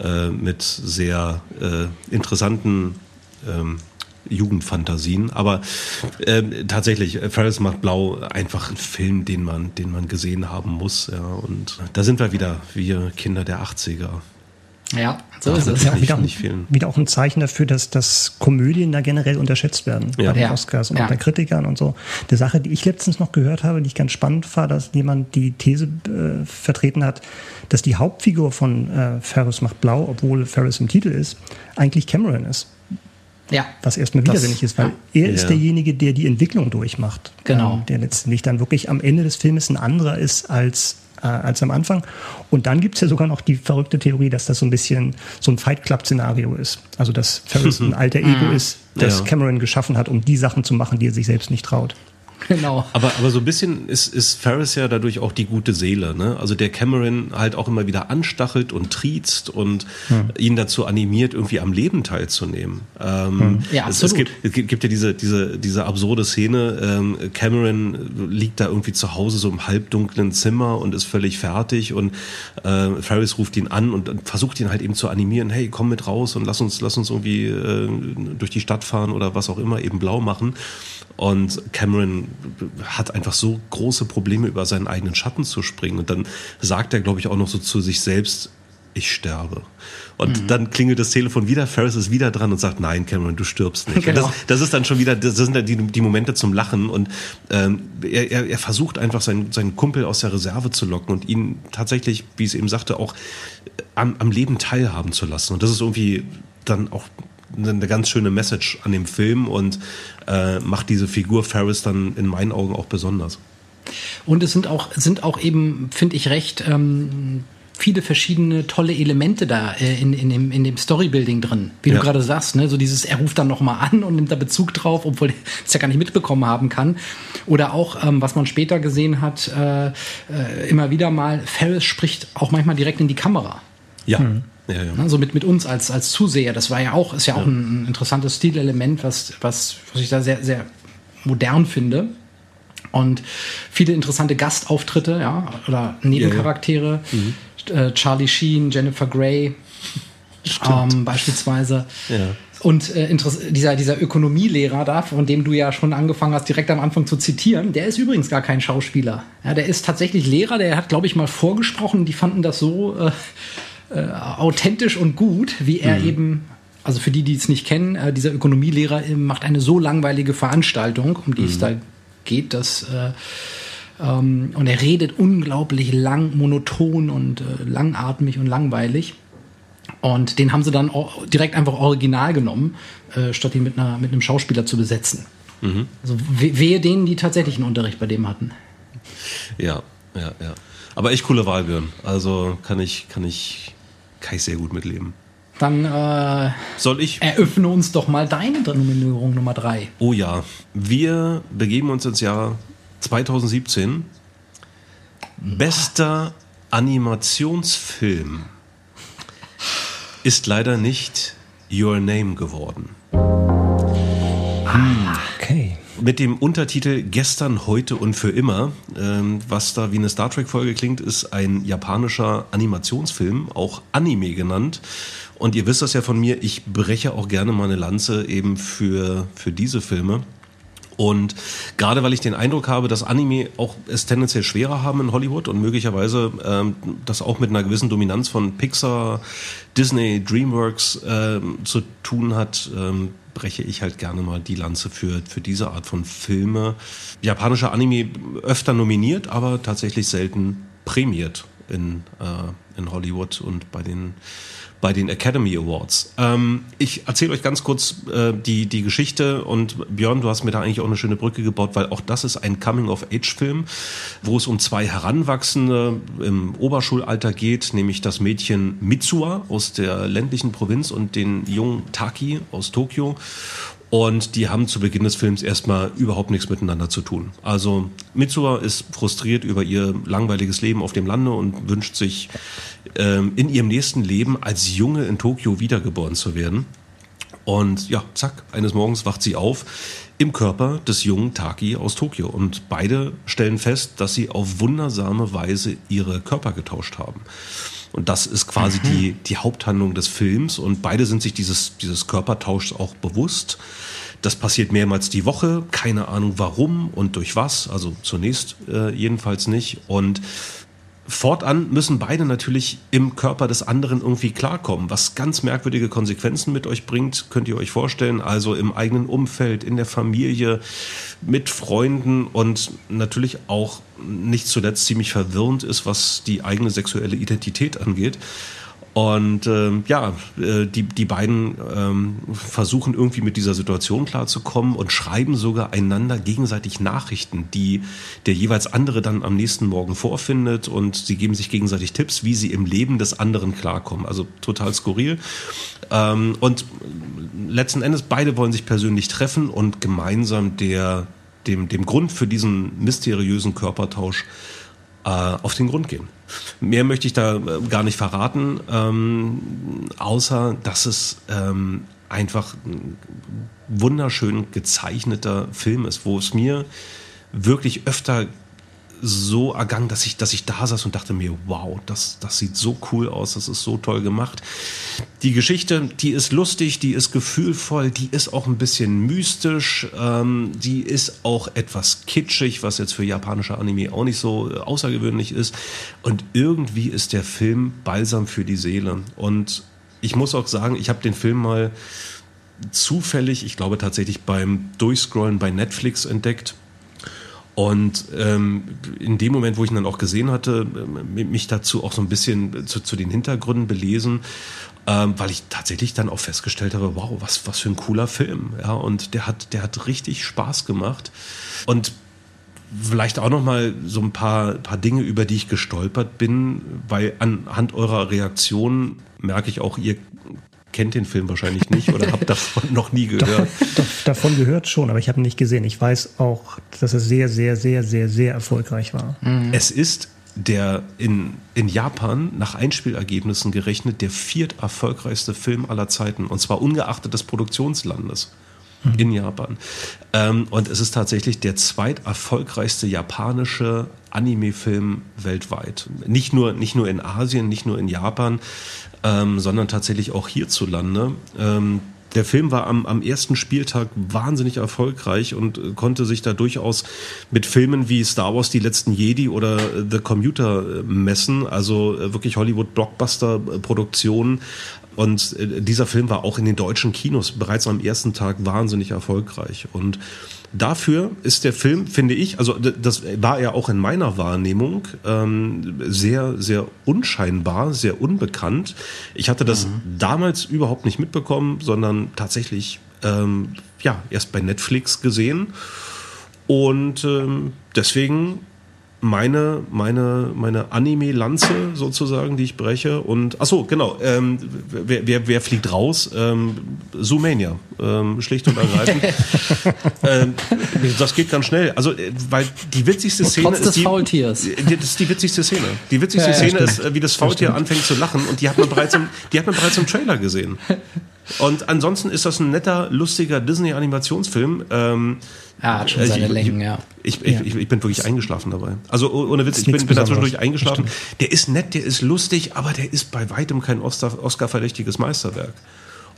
äh, mit sehr äh, interessanten ähm, Jugendfantasien. Aber äh, tatsächlich, Ferris macht Blau einfach ein Film, den man, den man gesehen haben muss. Ja. Und da sind wir wieder, wir Kinder der achtziger. Ja, so Ach, ist es. Ja, wieder, nicht ein, wieder auch ein Zeichen dafür, dass, dass Komödien da generell unterschätzt werden. Ja. Bei den ja. Oscars und ja. bei Kritikern und so. Eine Sache, die ich letztens noch gehört habe, die ich ganz spannend fand, dass jemand die These äh, vertreten hat, dass die Hauptfigur von äh, Ferris macht Blau, obwohl Ferris im Titel ist, eigentlich Cameron ist. Ja. Was erstmal widersinnig ist, weil ja. er ist ja. derjenige, der die Entwicklung durchmacht. Genau. Ähm, der letztendlich dann wirklich am Ende des Filmes ein anderer ist als als am Anfang. Und dann gibt es ja sogar noch die verrückte Theorie, dass das so ein bisschen so ein Fight Club-Szenario ist. Also, dass Ferris ein alter Ego ist, das ja. Cameron geschaffen hat, um die Sachen zu machen, die er sich selbst nicht traut. Genau. Aber, aber so ein bisschen ist, ist Ferris ja dadurch auch die gute Seele, ne? Also der Cameron halt auch immer wieder anstachelt und triezt und hm. ihn dazu animiert, irgendwie am Leben teilzunehmen. Ähm, hm. Ja, absolut. Es, es, gibt, es gibt ja diese, diese, diese absurde Szene, ähm, Cameron liegt da irgendwie zu Hause so im halbdunklen Zimmer und ist völlig fertig und äh, Ferris ruft ihn an und versucht ihn halt eben zu animieren, hey, komm mit raus und lass uns, lass uns irgendwie äh, durch die Stadt fahren oder was auch immer, eben blau machen. Und Cameron hat einfach so große Probleme, über seinen eigenen Schatten zu springen. Und dann sagt er, glaube ich, auch noch so zu sich selbst, ich sterbe. Und mhm. dann klingelt das Telefon wieder, Ferris ist wieder dran und sagt, nein, Cameron, du stirbst nicht. Genau. Das, das ist dann schon wieder, das sind dann die, die Momente zum Lachen. Und ähm, er, er versucht einfach, seinen, seinen Kumpel aus der Reserve zu locken und ihn tatsächlich, wie ich es eben sagte, auch am, am Leben teilhaben zu lassen. Und das ist irgendwie dann auch eine ganz schöne Message an dem Film und äh, macht diese Figur Ferris dann in meinen Augen auch besonders. Und es sind auch, sind auch eben, finde ich recht, ähm, viele verschiedene tolle Elemente da äh, in, in, dem, in dem Storybuilding drin. Wie ja. du gerade sagst, ne? So dieses, er ruft dann nochmal an und nimmt da Bezug drauf, obwohl er es ja gar nicht mitbekommen haben kann. Oder auch, ähm, was man später gesehen hat, äh, äh, immer wieder mal, Ferris spricht auch manchmal direkt in die Kamera. Ja. Hm. Ja, ja. Also mit, mit uns als, als Zuseher, das war ja auch, ist ja auch ja. ein interessantes Stilelement, was, was, was ich da sehr, sehr modern finde. Und viele interessante Gastauftritte, ja, oder Nebencharaktere. Ja, ja. Mhm. Charlie Sheen, Jennifer Grey ähm, beispielsweise. Ja. Und äh, dieser, dieser Ökonomielehrer da, von dem du ja schon angefangen hast, direkt am Anfang zu zitieren, der ist übrigens gar kein Schauspieler. Ja, der ist tatsächlich Lehrer, der hat, glaube ich, mal vorgesprochen und die fanden das so Äh, Äh, authentisch und gut, wie er mhm. eben, also für die, die es nicht kennen, äh, dieser Ökonomielehrer äh, macht eine so langweilige Veranstaltung, um die mhm. es da geht, dass äh, ähm, und er redet unglaublich lang, monoton und äh, langatmig und langweilig. Und den haben sie dann auch direkt einfach original genommen, äh, statt ihn mit einer mit einem Schauspieler zu besetzen. Mhm. Also we- wehe denen, die tatsächlich einen Unterricht bei dem hatten. Ja, ja, ja. Aber echt coole Wahl, Björn. Also kann ich, kann ich. Kann ich sehr gut mitleben. Dann äh, soll ich eröffne uns doch mal deine Nominierung Nummer drei. Oh ja, wir begeben uns ins Jahr zwanzig siebzehn. Bester Animationsfilm ist leider nicht Your Name geworden. Ah, okay. Mit dem Untertitel Gestern, Heute und für immer, ähm, was da wie eine Star Trek-Folge klingt, ist ein japanischer Animationsfilm, auch Anime genannt. Und ihr wisst das ja von mir, ich breche auch gerne mal eine Lanze eben für, für diese Filme. Und gerade weil ich den Eindruck habe, dass Anime auch es tendenziell schwerer haben in Hollywood und möglicherweise ähm, das auch mit einer gewissen Dominanz von Pixar, Disney, DreamWorks ähm, zu tun hat, ähm, breche ich halt gerne mal die Lanze für, für diese Art von Filme. Japanischer Anime öfter nominiert, aber tatsächlich selten prämiert in, äh, in Hollywood und bei den, bei den Academy Awards. Ähm, ich erzähle euch ganz kurz äh, die, die Geschichte, und Björn, du hast mir da eigentlich auch eine schöne Brücke gebaut, weil auch das ist ein Coming-of-Age-Film, wo es um zwei Heranwachsende im Oberschulalter geht, nämlich das Mädchen Mitsua aus der ländlichen Provinz und den jungen Taki aus Tokio. Und die haben zu Beginn des Films erstmal überhaupt nichts miteinander zu tun. Also Mitsua ist frustriert über ihr langweiliges Leben auf dem Lande und wünscht sich ähm, in ihrem nächsten Leben als Junge in Tokio wiedergeboren zu werden. Und ja, zack, eines Morgens wacht sie auf im Körper des jungen Taki aus Tokio. Und beide stellen fest, dass sie auf wundersame Weise ihre Körper getauscht haben. Und das ist quasi mhm. die, die Haupthandlung des Films. Und beide sind sich dieses, dieses Körpertauschs auch bewusst. Das passiert mehrmals die Woche. Keine Ahnung warum und durch was. Also zunächst äh, jedenfalls nicht. Und fortan müssen beide natürlich im Körper des anderen irgendwie klarkommen, was ganz merkwürdige Konsequenzen mit euch bringt, könnt ihr euch vorstellen, also im eigenen Umfeld, in der Familie, mit Freunden und natürlich auch nicht zuletzt ziemlich verwirrend ist, was die eigene sexuelle Identität angeht. Und äh, ja, äh, die, die beiden äh, versuchen irgendwie mit dieser Situation klarzukommen und schreiben sogar einander gegenseitig Nachrichten, die der jeweils andere dann am nächsten Morgen vorfindet, und sie geben sich gegenseitig Tipps, wie sie im Leben des anderen klarkommen. Also total skurril. Ähm, und letzten Endes, beide wollen sich persönlich treffen und gemeinsam der, dem, dem Grund für diesen mysteriösen Körpertausch auf den Grund gehen. Mehr möchte ich da gar nicht verraten, ähm, außer dass es ähm, einfach ein wunderschön gezeichneter Film ist, wo es mir wirklich öfter so ergangen, dass ich, dass ich da saß und dachte mir, wow, das, das sieht so cool aus, das ist so toll gemacht. Die Geschichte, die ist lustig, die ist gefühlvoll, die ist auch ein bisschen mystisch, ähm, die ist auch etwas kitschig, was jetzt für japanische Anime auch nicht so außergewöhnlich ist. Und irgendwie ist der Film Balsam für die Seele. Und ich muss auch sagen, ich habe den Film mal zufällig, ich glaube tatsächlich beim Durchscrollen bei Netflix entdeckt. Und ähm, in dem Moment, wo ich ihn dann auch gesehen hatte, mich dazu auch so ein bisschen zu, zu den Hintergründen belesen, ähm, weil ich tatsächlich dann auch festgestellt habe, wow, was was für ein cooler Film, ja, und der hat der hat richtig Spaß gemacht. Und vielleicht auch noch mal so ein paar paar Dinge, über die ich gestolpert bin, weil anhand eurer Reaktionen merke ich auch, ihr kennt den Film wahrscheinlich nicht oder habt davon noch nie gehört. Doch, davon gehört schon, aber ich habe ihn nicht gesehen. Ich weiß auch, dass er sehr, sehr, sehr, sehr, sehr erfolgreich war. Mhm. Es ist der in, in Japan nach Einspielergebnissen gerechnet der viert erfolgreichste Film aller Zeiten, und zwar ungeachtet des Produktionslandes mhm. in Japan. Ähm, und es ist tatsächlich der zweit erfolgreichste japanische Anime-Film weltweit. Nicht nur, nicht nur in Asien, nicht nur in Japan, Ähm, sondern tatsächlich auch hierzulande. Ähm, der Film war am, am ersten Spieltag wahnsinnig erfolgreich und äh, konnte sich da durchaus mit Filmen wie Star Wars, Die letzten Jedi oder äh, The Commuter äh, messen. Also äh, wirklich Hollywood-Blockbuster-Produktionen. Und äh, dieser Film war auch in den deutschen Kinos bereits am ersten Tag wahnsinnig erfolgreich. Und dafür ist der Film, finde ich, also das war ja auch in meiner Wahrnehmung ähm, sehr, sehr unscheinbar, sehr unbekannt. Ich hatte das mhm. damals überhaupt nicht mitbekommen, sondern tatsächlich ähm, ja erst bei Netflix gesehen. Und ähm, deswegen meine, meine, meine Anime-Lanze sozusagen, die ich breche. Und ach so, genau. Ähm, wer, wer, wer fliegt raus? Ähm, Zoomania. Ähm, schlicht und ergreifend. ähm, das geht ganz schnell. Also, weil die witzigste Szene trotz ist des die, Faultiers. Die, das ist die witzigste Szene. Die witzigste ja, ja, Szene stimmt. ist, wie das Faultier das anfängt zu lachen. Und die hat man bereits im, die hat man bereits im Trailer gesehen. Und ansonsten ist das ein netter, lustiger Disney-Animationsfilm. Ähm, ah, hat schon seine ich, Längen, ja. Ich, ich, ich, ich bin wirklich eingeschlafen dabei. Also ohne Witz, ich bin, bin da zwischendurch eingeschlafen. Der ist nett, der ist lustig, aber der ist bei weitem kein Oscar-verdächtiges Meisterwerk.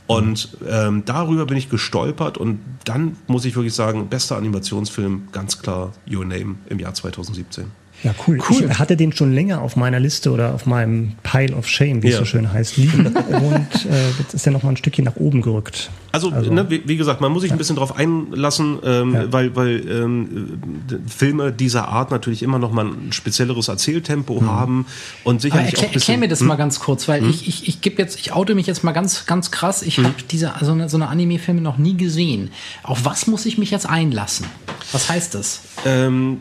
Und ähm, darüber bin ich gestolpert, und dann muss ich wirklich sagen, bester Animationsfilm, ganz klar Your Name im Jahr zweitausendsiebzehn. Ja, cool. cool. Ich hatte den schon länger auf meiner Liste oder auf meinem Pile of Shame, wie ja. es so schön heißt, liegen. Und äh, jetzt ist er noch mal ein Stückchen nach oben gerückt. Also, also ne, wie, wie gesagt, man muss sich ja. ein bisschen drauf einlassen, ähm, ja. weil, weil ähm, Filme dieser Art natürlich immer noch mal ein spezielleres Erzähltempo hm. haben. Und sicherlich erklär, auch ein bisschen, erklär mir das hm? mal ganz kurz, weil hm? ich, ich, ich gebe jetzt, ich oute mich jetzt mal ganz, ganz krass. Ich hm? habe diese so eine, so eine Anime-Filme noch nie gesehen. Auf was muss ich mich jetzt einlassen? Was heißt das? Ähm,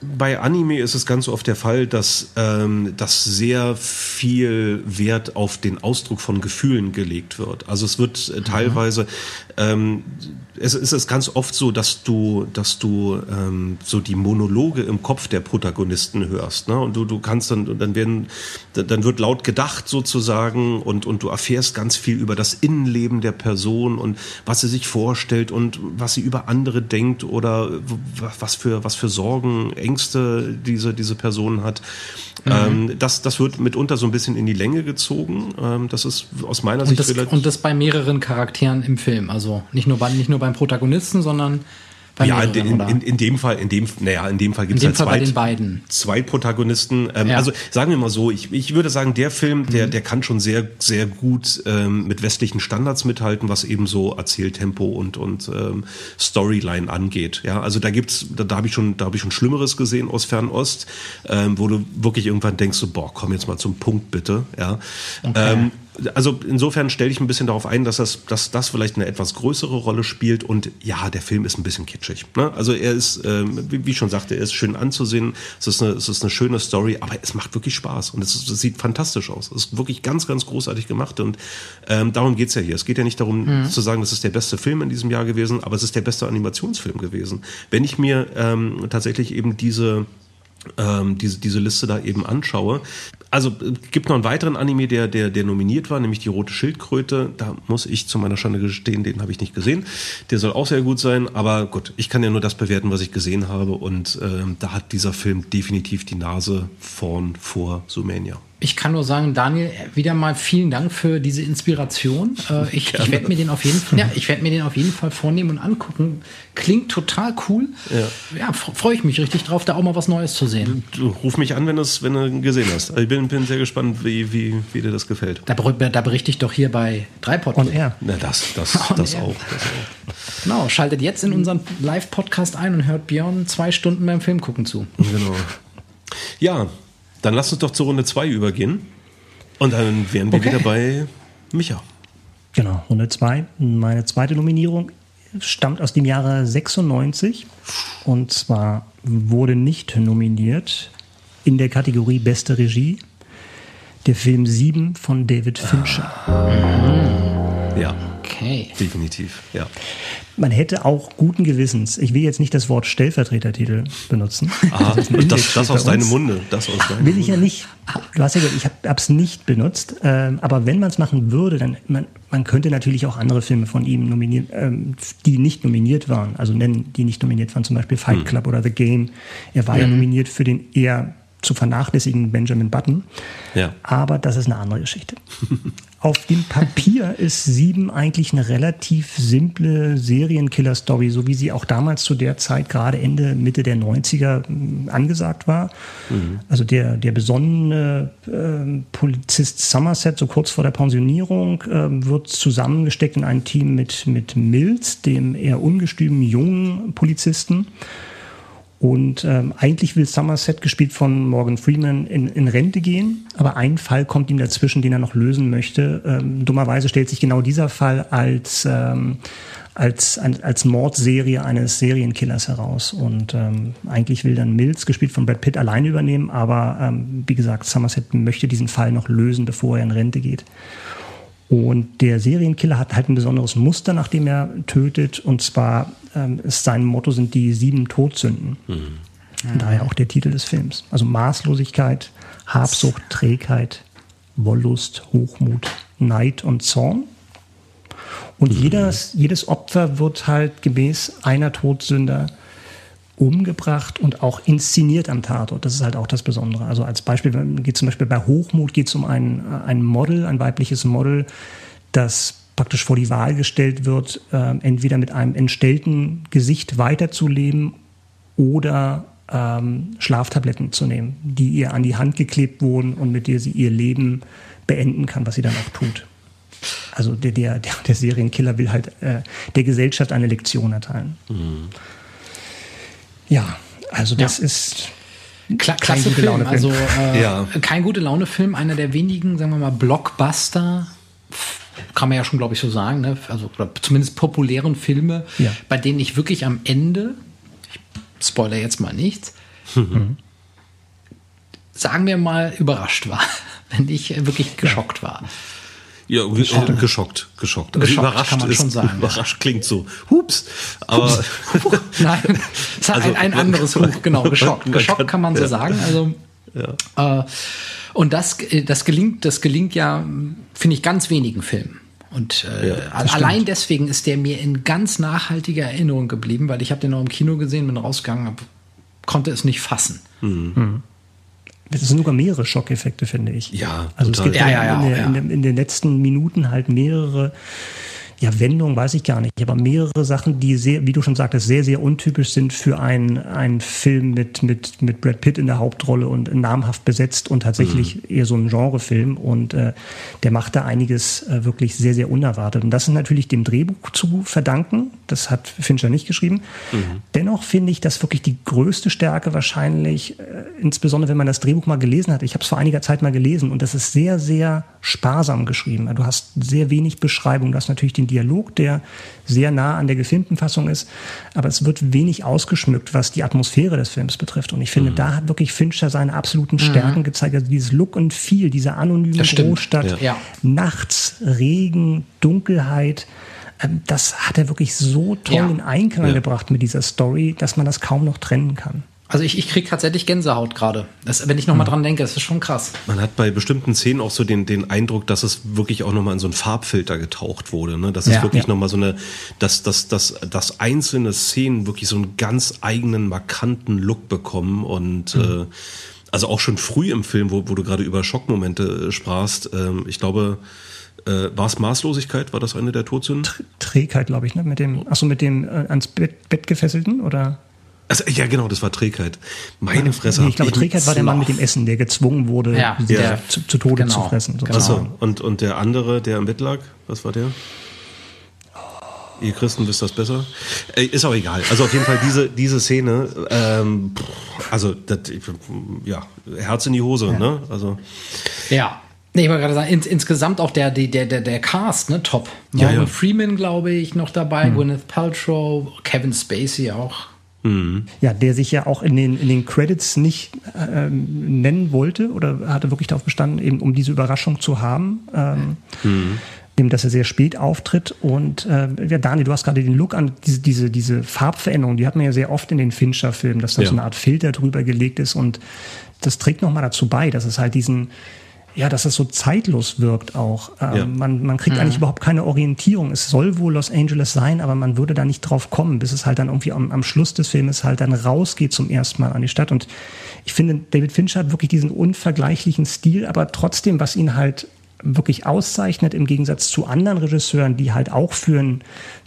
Bei Anime ist es ganz oft der Fall, dass, ähm, dass sehr viel Wert auf den Ausdruck von Gefühlen gelegt wird. Also es wird äh, teilweise, ähm, es, es ist ganz oft so, dass du, dass du ähm, so die Monologe im Kopf der Protagonisten hörst, ne? Und du, du kannst dann, dann werden, dann wird laut gedacht sozusagen und, und du erfährst ganz viel über das Innenleben der Person und was sie sich vorstellt und was sie über andere denkt oder was für, was für Sorgen, Ängste diese, diese Person hat. Mhm. Ähm, das, das wird mitunter so ein bisschen in die Länge gezogen. Ähm, das ist aus meiner und Sicht das, relativ... Und das bei mehreren Charakteren im Film. Also nicht nur, bei, nicht nur beim Protagonisten, sondern bei ja, mehreren. Ja, in, in, in dem Fall, in dem, naja, in dem Fall gibt es halt Fall zwei, bei den beiden. zwei Protagonisten. Ähm, ja. Also sagen wir mal so, ich, ich würde sagen, der Film, der, mhm. der kann schon sehr, sehr gut ähm, mit westlichen Standards mithalten, was eben so Erzähltempo und, und ähm, Storyline angeht. Ja, also da gibt's, da, da habe ich schon, da habe ich schon Schlimmeres gesehen aus Fernost, ähm, wo du wirklich irgendwann denkst, so, boah, komm jetzt mal zum Punkt bitte. Ja. Okay. Ähm, Also insofern stelle ich ein bisschen darauf ein, dass das, dass das vielleicht eine etwas größere Rolle spielt. Und ja, der Film ist ein bisschen kitschig. Ne? Also er ist, ähm, wie, wie ich schon sagte, er ist schön anzusehen. Es ist eine, es ist eine schöne Story, aber es macht wirklich Spaß. Und es, ist, es sieht fantastisch aus. Es ist wirklich ganz, ganz großartig gemacht. Und ähm, darum geht's ja hier. Es geht ja nicht darum mhm. zu sagen, das ist der beste Film in diesem Jahr gewesen, aber es ist der beste Animationsfilm gewesen. Wenn ich mir ähm, tatsächlich eben diese... Ähm, diese, diese Liste da eben anschaue. Also gibt noch einen weiteren Anime, der, der, der nominiert war, nämlich die Rote Schildkröte. Da muss ich zu meiner Schande gestehen, den habe ich nicht gesehen. Der soll auch sehr gut sein, aber gut, ich kann ja nur das bewerten, was ich gesehen habe und ähm, da hat dieser Film definitiv die Nase vorn vor Sumania. Ich kann nur sagen, Daniel, wieder mal vielen Dank für diese Inspiration. Äh, ich ich werde mir den auf jeden Fall, ja, ich werde mir den auf jeden Fall vornehmen und angucken. Klingt total cool. Ja, ja freue ich mich richtig drauf, da auch mal was Neues zu sehen. Du, du, ruf mich an, wenn du es wenn du gesehen hast. Ich bin, bin sehr gespannt, wie, wie, wie dir das gefällt. Da, da berichte ich doch hier bei Dreipod. Und er. Na, das, das, das, das, auch, das auch. Genau, schaltet jetzt in unseren Live-Podcast ein und hört Björn zwei Stunden beim Film gucken zu. Genau. Ja. Dann lass uns doch zur Runde zwei übergehen und dann wären wir okay. wieder bei Micha. Genau, Runde zwei. Meine zweite Nominierung stammt aus dem Jahre sechsundneunzig und zwar wurde nicht nominiert in der Kategorie Beste Regie der Film sieben von David Fincher. Ah. Ja, okay. Definitiv, ja. Man hätte auch guten Gewissens, ich will jetzt nicht das Wort Stellvertretertitel benutzen. Ah, das, das, das aus deinem Munde. Das aus deinem will ich ja nicht. Du hast ja gesagt, ich habe es nicht benutzt. Ähm, aber wenn man es machen würde, dann man, man könnte natürlich auch andere Filme von ihm nominieren, ähm, die nicht nominiert waren. Also nennen, die nicht nominiert waren, zum Beispiel Fight Club hm. oder The Game. Er war ja. ja nominiert für den eher zu vernachlässigen Benjamin Button. Ja. Aber das ist eine andere Geschichte. Auf dem Papier ist Sieben eigentlich eine relativ simple Serienkiller-Story, so wie sie auch damals zu der Zeit, gerade Ende, Mitte der neunziger angesagt war. Mhm. Also der, der besonnene äh, Polizist Somerset, so kurz vor der Pensionierung, äh, wird zusammengesteckt in ein Team mit, mit Mills, dem eher ungestümen jungen Polizisten. Und ähm, eigentlich will Somerset, gespielt von Morgan Freeman, in, in Rente gehen. Aber ein Fall kommt ihm dazwischen, den er noch lösen möchte. Ähm, dummerweise stellt sich genau dieser Fall als, ähm, als, ein, als Mordserie eines Serienkillers heraus. Und ähm, eigentlich will dann Mills, gespielt von Brad Pitt, alleine übernehmen. Aber ähm, wie gesagt, Somerset möchte diesen Fall noch lösen, bevor er in Rente geht. Und der Serienkiller hat halt ein besonderes Muster, nach dem er tötet. Und zwar ähm, ist sein Motto sind die sieben Todsünden. Mhm. Daher auch der Titel des Films. Also Maßlosigkeit, Habsucht, Trägheit, Wollust, Hochmut, Neid und Zorn. Und mhm. jedes, jedes Opfer wird halt gemäß einer Todsünder umgebracht und auch inszeniert am Tatort. Das ist halt auch das Besondere. Also als Beispiel geht zum Beispiel bei Hochmut geht es um ein, ein Model, ein weibliches Model, das praktisch vor die Wahl gestellt wird, äh, entweder mit einem entstellten Gesicht weiterzuleben oder ähm, Schlaftabletten zu nehmen, die ihr an die Hand geklebt wurden und mit der sie ihr Leben beenden kann, was sie dann auch tut. Also der, der, der, der Serienkiller will halt äh, der Gesellschaft eine Lektion erteilen. Mhm. Ja, also das ja. ist... Kla- klasse Film, also äh, ja. kein Gute-Laune-Film, einer der wenigen, sagen wir mal, Blockbuster, kann man ja schon, glaube ich, so sagen, ne? Also oder zumindest populären Filme, ja. bei denen ich wirklich am Ende, ich spoiler jetzt mal nichts, mhm. sagen wir mal, überrascht war, wenn ich wirklich geschockt war. Ja, geschockt, geschockt. geschockt. Also geschockt überrascht kann man schon ist, sagen. Überrascht klingt so, hups. Aber nein, es hat also, ein, ein anderes Huch, genau, geschockt. Man, man geschockt kann, kann man so ja. sagen. Also, ja. äh, und das, das, gelingt, das gelingt ja, finde ich, ganz wenigen Filmen. Und äh, ja, allein stimmt. deswegen ist der mir in ganz nachhaltiger Erinnerung geblieben, weil ich habe den noch im Kino gesehen, bin rausgegangen, konnte es nicht fassen. Mhm. Mhm. Das sind sogar mehrere Schockeffekte, finde ich. Ja, also total. Es gibt ja, ja, ja, in, der, ja. in, der, in den letzten Minuten halt mehrere ja, Wendungen, weiß ich gar nicht, aber mehrere Sachen, die sehr, wie du schon sagtest, sehr, sehr untypisch sind für einen, einen Film mit, mit, mit Brad Pitt in der Hauptrolle und namhaft besetzt und tatsächlich mhm. eher so ein Genrefilm. Und äh, der macht da einiges äh, wirklich sehr, sehr unerwartet. Und das ist natürlich dem Drehbuch zu verdanken. Das hat Fincher nicht geschrieben. Mhm. Dennoch finde ich, dass wirklich die größte Stärke wahrscheinlich, äh, insbesondere wenn man das Drehbuch mal gelesen hat, ich habe es vor einiger Zeit mal gelesen und das ist sehr, sehr sparsam geschrieben. Du hast sehr wenig Beschreibung, du hast natürlich den Dialog, der sehr nah an der gefilmten Fassung ist, aber es wird wenig ausgeschmückt, was die Atmosphäre des Films betrifft. Und ich finde, mhm. da hat wirklich Fincher seine absoluten Stärken mhm. gezeigt. Also dieses Look and Feel, diese anonyme Großstadt, ja. nachts, Regen, Dunkelheit, das hat er wirklich so toll ja. in Einklang ja. gebracht mit dieser Story, dass man das kaum noch trennen kann. Also ich, ich kriege tatsächlich Gänsehaut gerade. Wenn ich nochmal dran denke, das ist schon krass. Man hat bei bestimmten Szenen auch so den, den Eindruck, dass es wirklich auch nochmal in so einen Farbfilter getaucht wurde. Ne? Dass ja, es wirklich ja. nochmal so eine, dass, dass, dass, dass einzelne Szenen wirklich so einen ganz eigenen, markanten Look bekommen. Und mhm. äh, also auch schon früh im Film, wo, wo du gerade über Schockmomente sprachst, äh, ich glaube... Äh, war es Maßlosigkeit? War das eine der Todsünden? Tr- Trägheit, glaube ich, ne? Mit dem, achso, mit dem äh, ans Bett, Bett gefesselten, oder? Also, ja, genau, das war Trägheit. Meine ja, Fresse. Nee, ich glaube, Trägheit war der Mann mit dem Essen, der gezwungen wurde, ja, der ja. Zu, zu Tode genau. zu fressen. Genau. Achso, und, und der andere, der im Bett lag, was war der? Ihr Christen wisst das besser. Ist auch egal. Also auf jeden Fall diese, diese Szene, ähm, also, das, ja, Herz in die Hose, ja. ne? Also. Ja. Nee, ich wollte gerade sagen, ins, insgesamt auch der, der, der, der Cast, ne, top. Morgan ja, ja. Freeman, glaube ich, noch dabei, mhm. Gwyneth Paltrow, Kevin Spacey auch. Mhm. Ja, der sich ja auch in den, in den Credits nicht ähm, nennen wollte oder hatte wirklich darauf bestanden, eben um diese Überraschung zu haben. Ähm, mhm. dass er sehr spät auftritt. Und äh, ja, Daniel, du hast gerade den Look an, diese, diese, diese Farbveränderung, die hat man ja sehr oft in den Fincher-Filmen, dass da ja. so eine Art Filter drüber gelegt ist. Und das trägt nochmal dazu bei, dass es halt diesen... Ja, dass es so zeitlos wirkt auch. Ähm, ja. man, man kriegt mhm. eigentlich überhaupt keine Orientierung. Es soll wohl Los Angeles sein, aber man würde da nicht drauf kommen, bis es halt dann irgendwie am, am Schluss des Filmes halt dann rausgeht zum ersten Mal an die Stadt. Und ich finde, David Fincher hat wirklich diesen unvergleichlichen Stil, aber trotzdem, was ihn halt wirklich auszeichnet, im Gegensatz zu anderen Regisseuren, die halt auch für, ein,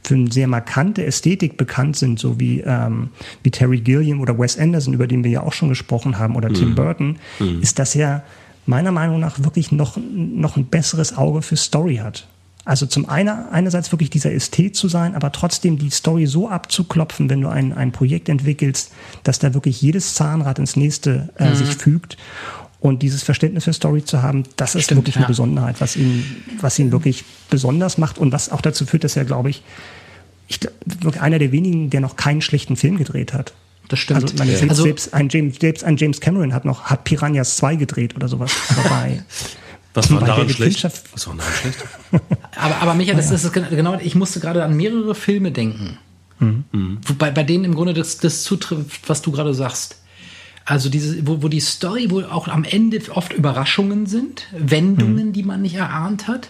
für eine sehr markante Ästhetik bekannt sind, so wie, ähm, wie Terry Gilliam oder Wes Anderson, über den wir ja auch schon gesprochen haben, oder mhm. Tim Burton, mhm. ist das ja meiner Meinung nach wirklich noch, noch ein besseres Auge für Story hat. Also zum einen einerseits wirklich dieser Ästhet zu sein, aber trotzdem die Story so abzuklopfen, wenn du ein, ein Projekt entwickelst, dass da wirklich jedes Zahnrad ins nächste äh, mhm. sich fügt. Und dieses Verständnis für Story zu haben, das ist Stimmt, wirklich ja. eine Besonderheit, was ihn, was ihn wirklich besonders macht und was auch dazu führt, dass er, glaube ich, ich glaub, einer der wenigen, der noch keinen schlechten Film gedreht hat. Das stimmt. Also, meine, selbst, also, selbst, ein James, selbst ein James Cameron hat noch hat Piranhas zwei gedreht oder sowas. Dabei. Was war daran schlecht? Was war daran schlecht? aber, aber Michael, das, ja. das ist genau, ich musste gerade an mehrere Filme denken, mhm. bei, bei denen im Grunde das, das zutrifft, was du gerade sagst. Also diese, wo, wo die Story wohl auch am Ende oft Überraschungen sind, Wendungen, mhm. die man nicht erahnt hat.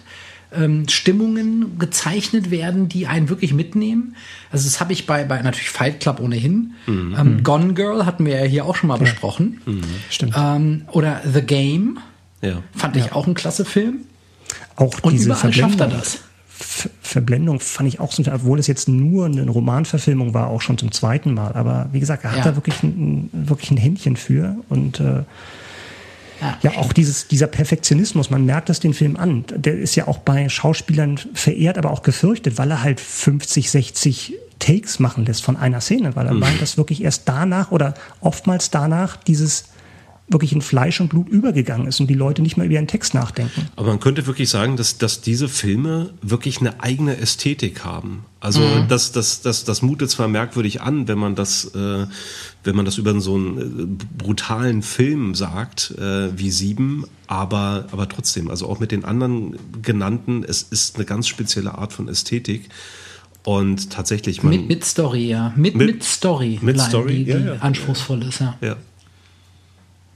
Stimmungen gezeichnet werden, die einen wirklich mitnehmen. Also das habe ich bei, bei natürlich Fight Club ohnehin. Mhm. Ähm, Gone Girl hatten wir ja hier auch schon mal ja. besprochen. Mhm. Stimmt. Ähm, oder The Game ja. fand ich ja. auch ein klasse Film. Auch und diese überall schafft er das. Ver- Verblendung fand ich auch, so, obwohl es jetzt nur eine Romanverfilmung war, auch schon zum zweiten Mal. Aber wie gesagt, er hat ja. da wirklich ein, wirklich ein Händchen für. Und äh, ja. ja, auch dieses, dieser Perfektionismus, man merkt das den Film an. Der ist ja auch bei Schauspielern verehrt, aber auch gefürchtet, weil er halt fünfzig, sechzig Takes machen lässt von einer Szene, weil er mhm. meint, dass wirklich erst danach oder oftmals danach dieses wirklich in Fleisch und Blut übergegangen ist und die Leute nicht mehr über ihren Text nachdenken. Aber man könnte wirklich sagen, dass, dass diese Filme wirklich eine eigene Ästhetik haben. Also mhm. das, das, das, das mutet zwar merkwürdig an, wenn man das, äh, wenn man das über so einen äh, brutalen Film sagt, äh, wie Sieben, aber, aber trotzdem, also auch mit den anderen genannten, es ist eine ganz spezielle Art von Ästhetik. Und tatsächlich... Man, mit, mit Story, ja. Mit, mit, mit Story. Mit Line, Story, die, die ja, ja. anspruchsvoll ist, ja. Ja.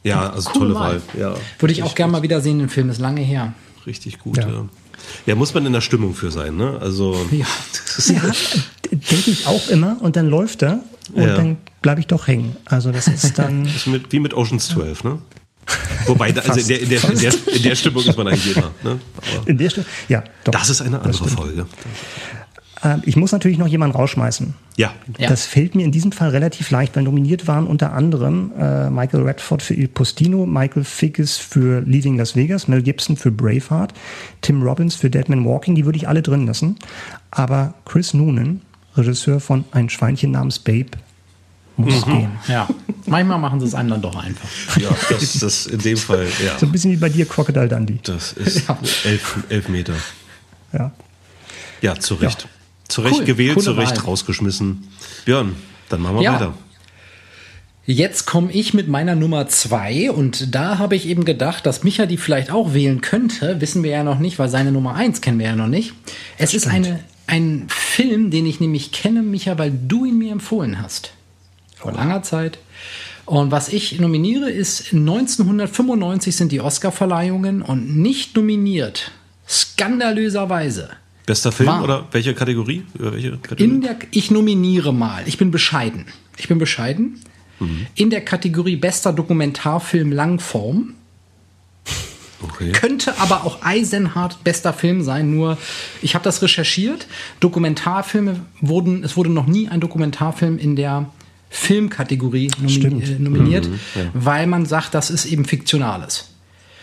Ja, also cool, tolle Wahl. Ja, würde ich auch gerne mal wiedersehen, den Film ist lange her. Richtig gut, ja. ja. Ja, muss man in der Stimmung für sein, ne? Also ja, ja denke ich auch immer und dann läuft er und ja. dann bleibe ich doch hängen. Also das ist dann... Das ist mit, wie mit Ocean's zwölf, ne? Wobei, da, also in, der, in, der, in, der, in der Stimmung ist man eigentlich immer. Ne? Aber in der Stimmung, ja. Doch, das ist eine andere Folge. Ich muss natürlich noch jemanden rausschmeißen. Ja. ja. Das fällt mir in diesem Fall relativ leicht, weil nominiert waren unter anderem äh, Michael Redford für Il Postino, Michael Figgis für Leaving Las Vegas, Mel Gibson für Braveheart, Tim Robbins für Dead Man Walking, die würde ich alle drin lassen. Aber Chris Noonan, Regisseur von Ein Schweinchen namens Babe, muss mhm. gehen. Ja. Manchmal machen sie es einem dann doch einfach. Ja, das ist in dem Fall, ja. So ein bisschen wie bei dir Crocodile Dundee. Das ist ja. elf, elf Meter. Ja. Ja, zu Recht. Ja. Zurecht cool, gewählt, zurecht rausgeschmissen. Björn, dann machen wir ja. weiter. Jetzt komme ich mit meiner Nummer zwei und da habe ich eben gedacht, dass Micha die vielleicht auch wählen könnte. Wissen wir ja noch nicht, weil seine Nummer eins kennen wir ja noch nicht. Es Stimmt. ist eine, ein Film, den ich nämlich kenne, Micha, weil du ihn mir empfohlen hast. Vor oh. langer Zeit. Und was ich nominiere ist, neunzehnhundertfünfundneunzig sind die Oscar-Verleihungen und nicht nominiert. Skandalöserweise. Bester Film War. oder welche Kategorie? Über welche Kategorie? In der, ich nominiere mal. Ich bin bescheiden. Ich bin bescheiden. Mhm. In der Kategorie Bester Dokumentarfilm Langform. Okay. Könnte aber auch Eisenhart bester Film sein. Nur, ich habe das recherchiert. Dokumentarfilme wurden, es wurde noch nie ein Dokumentarfilm in der Filmkategorie nomi- äh, nominiert, mhm, ja. weil man sagt, das ist eben Fiktionales.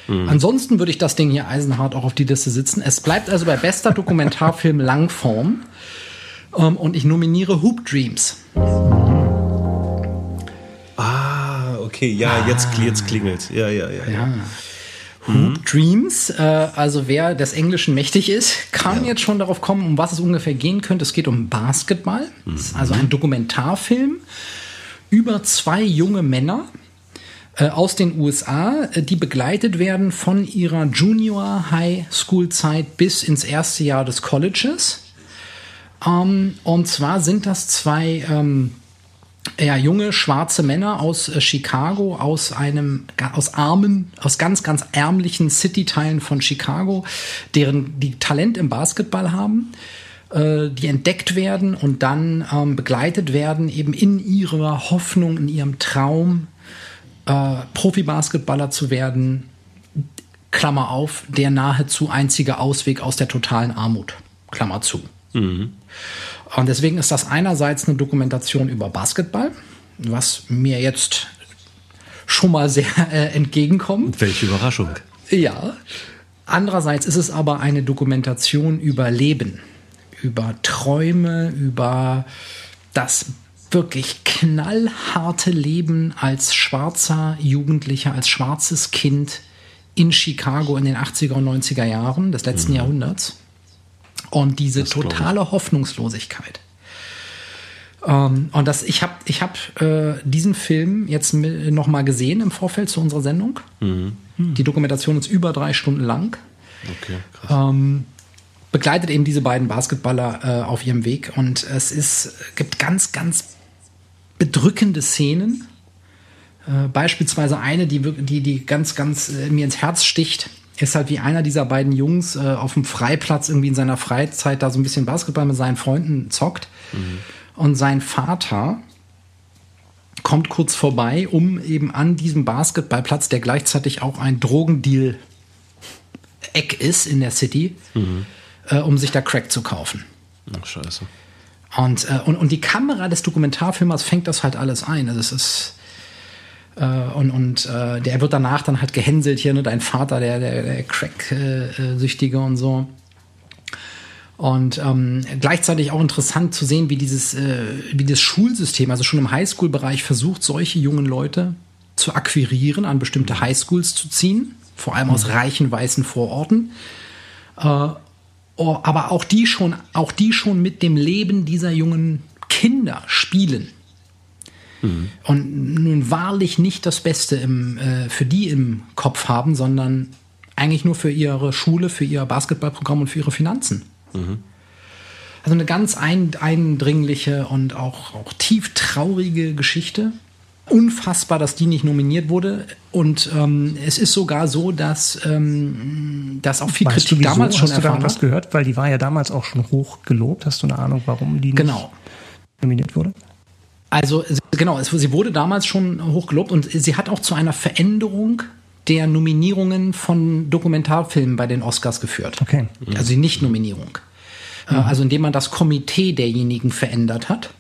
Mhm. Ansonsten würde ich das Ding hier eisenhart auch auf die Liste sitzen. Es bleibt also bei bester Dokumentarfilm Langform. Um, und ich nominiere Hoop Dreams. Ah, okay. Ja, ah. Jetzt, jetzt klingelt. Ja, ja, ja. ja. ja. Hoop mhm. Dreams, äh, also wer des Englischen mächtig ist, kann ja. jetzt schon darauf kommen, um was es ungefähr gehen könnte. Es geht um Basketball. Mhm. Das ist also ein Dokumentarfilm über zwei junge Männer aus den U S A, die begleitet werden von ihrer Junior-High-School-Zeit bis ins erste Jahr des Colleges. Und zwar sind das zwei ähm, ja, junge, schwarze Männer aus Chicago, aus einem, aus armen, aus ganz, ganz ärmlichen City-Teilen von Chicago, deren die Talent im Basketball haben, die entdeckt werden und dann ähm, begleitet werden eben in ihrer Hoffnung, in ihrem Traum, Äh, Profi-Basketballer zu werden, Klammer auf, der nahezu einzige Ausweg aus der totalen Armut, Klammer zu. Mhm. Und deswegen ist das einerseits eine Dokumentation über Basketball, was mir jetzt schon mal sehr äh, entgegenkommt. Welche Überraschung. Ja. Andererseits ist es aber eine Dokumentation über Leben, über Träume, über das wirklich knallharte Leben als schwarzer Jugendlicher, als schwarzes Kind in Chicago in den achtziger und neunziger Jahren des letzten mhm. Jahrhunderts. Und diese das totale Hoffnungslosigkeit. Ähm, und das, ich habe ich hab, äh, diesen Film jetzt noch mal gesehen im Vorfeld zu unserer Sendung. Mhm. Die Dokumentation ist über drei Stunden lang. Okay, krass. Ähm, begleitet eben diese beiden Basketballer äh, auf ihrem Weg. Und es ist, gibt ganz, ganz bedrückende Szenen, äh, beispielsweise eine, die, die, die ganz, ganz äh, mir ins Herz sticht, ist halt wie einer dieser beiden Jungs äh, auf dem Freiplatz irgendwie in seiner Freizeit da so ein bisschen Basketball mit seinen Freunden zockt mhm. und sein Vater kommt kurz vorbei, um eben an diesem Basketballplatz, der gleichzeitig auch ein Drogendeal-Eck ist in der City, mhm. äh, um sich da Crack zu kaufen. Ach, scheiße. Und, äh, und, und die Kamera des Dokumentarfilmers fängt das halt alles ein. Also es ist äh, und, und äh, der wird danach dann halt gehänselt hier, ne, dein Vater, der, der, der Crack-Süchtige und so. Und ähm, gleichzeitig auch interessant zu sehen, wie dieses, äh, wie das Schulsystem, also schon im Highschool-Bereich versucht, solche jungen Leute zu akquirieren, an bestimmte Highschools zu ziehen, vor allem aus reichen weißen Vororten. Äh, Oh, aber auch die schon, auch die schon mit dem Leben dieser jungen Kinder spielen. Mhm. Und nun wahrlich nicht das Beste im, äh, für die im Kopf haben, sondern eigentlich nur für ihre Schule, für ihr Basketballprogramm und für ihre Finanzen. Mhm. Also eine ganz ein, eindringliche und auch, auch tief traurige Geschichte. Unfassbar, dass die nicht nominiert wurde. Und ähm, es ist sogar so, dass, ähm, dass auch viel Kritik damals schon erfahren hat. Hast du davon was gehört? Weil die war ja damals auch schon hoch gelobt. Hast du eine Ahnung, warum die nicht nominiert wurde? Also genau, es, sie wurde damals schon hoch gelobt und sie hat auch zu einer Veränderung der Nominierungen von Dokumentarfilmen bei den Oscars geführt. Okay. Also die Nicht-Nominierung. Mhm. Also indem man das Komitee derjenigen verändert hat,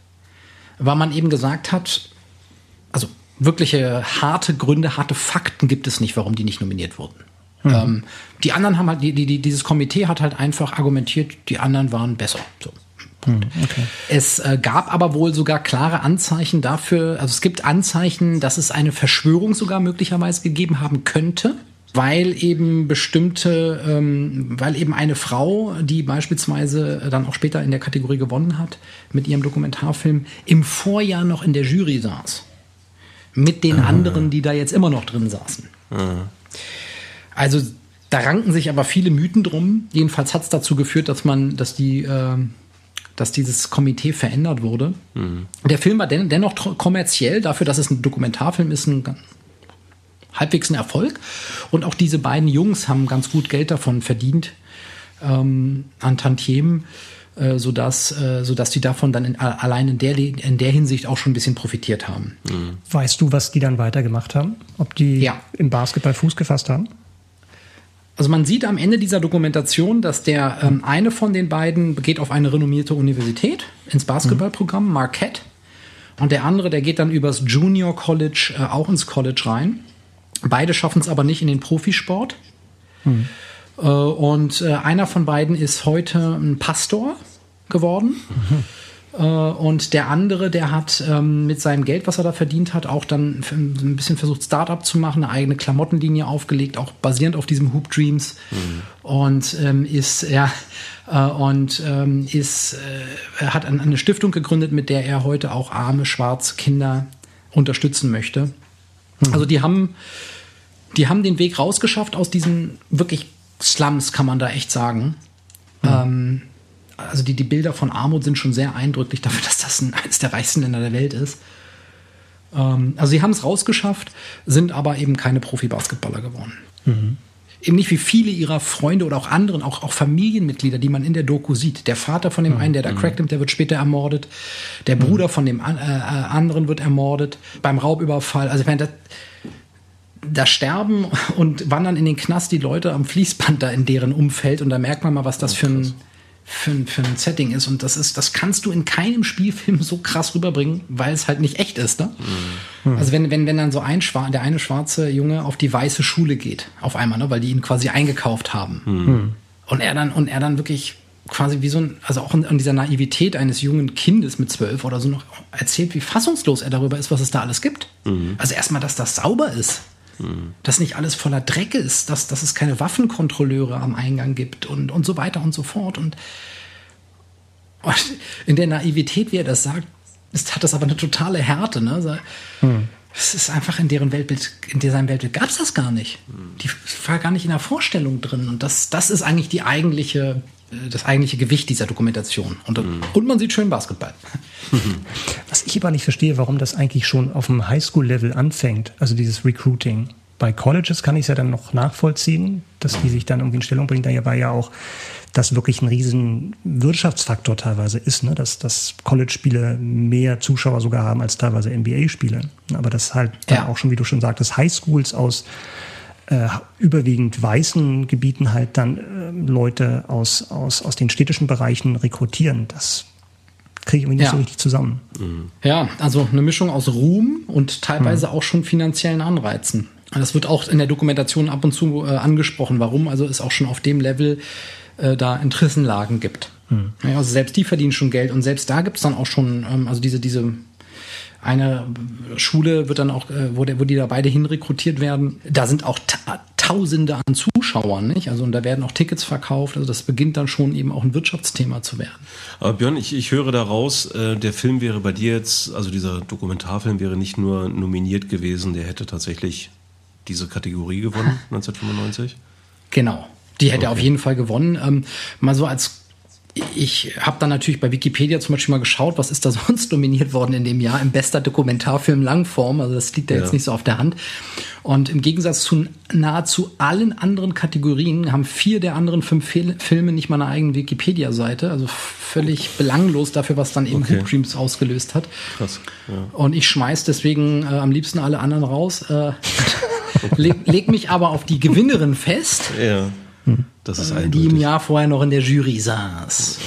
weil man eben gesagt hat, also wirkliche harte Gründe, harte Fakten gibt es nicht, warum die nicht nominiert wurden. Mhm. Ähm, die anderen haben halt, die, die, dieses Komitee hat halt einfach argumentiert, die anderen waren besser. So. Mhm, okay. Es äh, gab aber wohl sogar klare Anzeichen dafür, also es gibt Anzeichen, dass es eine Verschwörung sogar möglicherweise gegeben haben könnte, weil eben bestimmte, ähm, weil eben eine Frau, die beispielsweise dann auch später in der Kategorie gewonnen hat, mit ihrem Dokumentarfilm im Vorjahr noch in der Jury saß. Mit den ah. anderen, die da jetzt immer noch drin saßen. Ah. Also da ranken sich aber viele Mythen drum. Jedenfalls hat es dazu geführt, dass man, dass die, äh, dass dieses Komitee verändert wurde. Mhm. Der Film war den, dennoch tro- kommerziell, dafür, dass es ein Dokumentarfilm ist, ein halbwegs ein Erfolg. Und auch diese beiden Jungs haben ganz gut Geld davon verdient, ähm, an Tantiemen, äh, sodass, äh, sodass die davon dann in, allein in der, in der Hinsicht auch schon ein bisschen profitiert haben. Mhm. Weißt du, was die dann weitergemacht haben? Ob die ja. im Basketball Fuß gefasst haben? Also man sieht am Ende dieser Dokumentation, dass der ähm, eine von den beiden geht auf eine renommierte Universität ins Basketballprogramm, mhm. Marquette. Und der andere, der geht dann übers Junior College äh, auch ins College rein. Beide schaffen es aber nicht in den Profisport. Mhm. Und einer von beiden ist heute ein Pastor geworden. Mhm. Und der andere, der hat mit seinem Geld, was er da verdient hat, auch dann ein bisschen versucht, Start-up zu machen, eine eigene Klamottenlinie aufgelegt, auch basierend auf diesem Hoop Dreams. Mhm. Und ähm, ist, ja, äh, und ähm, ist, äh, hat eine Stiftung gegründet, mit der er heute auch arme, schwarze Kinder unterstützen möchte. Mhm. Also die haben, die haben den Weg rausgeschafft aus diesem wirklich Slums, kann man da echt sagen. Mhm. Ähm, also die, die Bilder von Armut sind schon sehr eindrücklich dafür, dass das ein, eines der reichsten Länder der Welt ist. Ähm, also sie haben es rausgeschafft, sind aber eben keine Profi-Basketballer geworden. Mhm. Eben nicht wie viele ihrer Freunde oder auch anderen, auch, auch Familienmitglieder, die man in der Doku sieht. Der Vater von dem mhm. einen, der da Crack nimmt, der wird später ermordet. Der Bruder mhm. von dem an, äh, anderen wird ermordet. Beim Raubüberfall, also ich meine, das da sterben und wandern in den Knast die Leute am Fließband da in deren Umfeld und da merkt man mal, was das für ein, für ein, für ein Setting ist und das ist, das kannst du in keinem Spielfilm so krass rüberbringen, weil es halt nicht echt ist, ne? Mhm. Also wenn, wenn, wenn dann so ein Schwar- der eine schwarze Junge auf die weiße Schule geht, auf einmal, ne, weil die ihn quasi eingekauft haben mhm. und er dann, und er dann wirklich quasi wie so ein, also auch an dieser Naivität eines jungen Kindes mit zwölf oder so noch erzählt, wie fassungslos er darüber ist, was es da alles gibt. Mhm. Also erstmal, dass das sauber ist. Dass nicht alles voller Dreck ist, dass, dass es keine Waffenkontrolleure am Eingang gibt und, und so weiter und so fort. Und, und in der Naivität, wie er das sagt, ist, hat das aber eine totale Härte. Ne? Also, hm. Es ist einfach in deren Weltbild, in seinem Weltbild gab es das gar nicht. Die war gar nicht in der Vorstellung drin. Und das, das ist eigentlich die eigentliche, das eigentliche Gewicht dieser Dokumentation. Und, mhm. und man sieht schön Basketball. Mhm. Was ich aber nicht verstehe, warum das eigentlich schon auf dem Highschool-Level anfängt, also dieses Recruiting. Bei Colleges kann ich es ja dann noch nachvollziehen, dass die sich dann irgendwie in Stellung bringen. Da war ja auch, dass wirklich ein riesen Wirtschaftsfaktor teilweise ist, ne? dass, dass College-Spiele mehr Zuschauer sogar haben als teilweise N B A-Spiele. Aber das halt dann ja. auch schon, wie du schon sagtest, Highschools aus äh, überwiegend weißen Gebieten halt dann äh, Leute aus, aus, aus den städtischen Bereichen rekrutieren. Das kriege ich irgendwie nicht ja. so richtig zusammen. Mhm. Ja, also eine Mischung aus Ruhm und teilweise mhm. auch schon finanziellen Anreizen. Das wird auch in der Dokumentation ab und zu äh, angesprochen, warum also es auch schon auf dem Level äh, da Interessenlagen gibt. Mhm. Also selbst die verdienen schon Geld und selbst da gibt es dann auch schon, ähm, also diese, diese eine Schule wird dann auch, äh, wo, der, wo die da beide hinrekrutiert werden, da sind auch ta- Tausende an Zuschauern, nicht? Also und da werden auch Tickets verkauft, also das beginnt dann schon eben auch ein Wirtschaftsthema zu werden. Aber Björn, ich, ich höre daraus, äh, der Film wäre bei dir jetzt, also dieser Dokumentarfilm wäre nicht nur nominiert gewesen, der hätte tatsächlich diese Kategorie gewonnen, neunzehnhundertfünfundneunzig? Genau, die hätte okay. auf jeden Fall gewonnen. Ähm, mal so als, ich habe dann natürlich bei Wikipedia zum Beispiel mal geschaut, was ist da sonst nominiert worden in dem Jahr, im bester Dokumentarfilm Langform, also das liegt da ja. jetzt nicht so auf der Hand. Und im Gegensatz zu nahezu allen anderen Kategorien haben vier der anderen fünf Fe- Filme nicht mal eine eigene Wikipedia-Seite, also völlig belanglos dafür, was dann eben okay. Hoop Dreams ausgelöst hat. Krass. Ja. Und ich schmeiß deswegen äh, am liebsten alle anderen raus. Äh, Le- leg mich aber auf die Gewinnerin fest, ja, das ist äh, die im Jahr vorher noch in der Jury saß.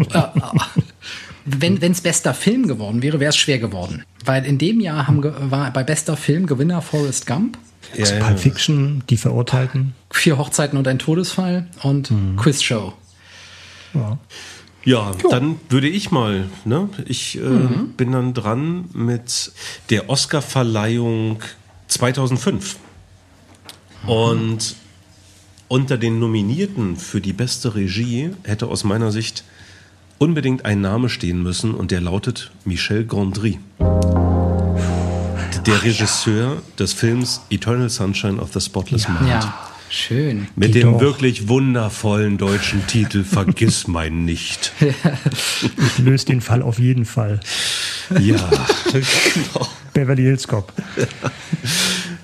Okay. Okay. Wenn es bester Film geworden wäre, wäre es schwer geworden. Weil in dem Jahr haben, war bei bester Film Gewinner Forrest Gump. Ja, also ja. Pulp Fiction, Die Verurteilten. Vier Hochzeiten und ein Todesfall und mhm. Quiz Show. Ja. Ja, jo. Dann würde ich mal, ne? Ich äh, mhm. bin dann dran mit der Oscar-Verleihung zweitausendfünf. Und unter den Nominierten für die beste Regie hätte aus meiner Sicht unbedingt ein Name stehen müssen und der lautet Michel Gondry. Der Ach, Regisseur ja. des Films Eternal Sunshine of the Spotless ja. Mind. Ja, schön. Mit Geht dem doch. wirklich wundervollen deutschen Titel Vergiss mein Nicht. Ich löse den Fall auf jeden Fall. Ja, genau. Beverly Hills Cop.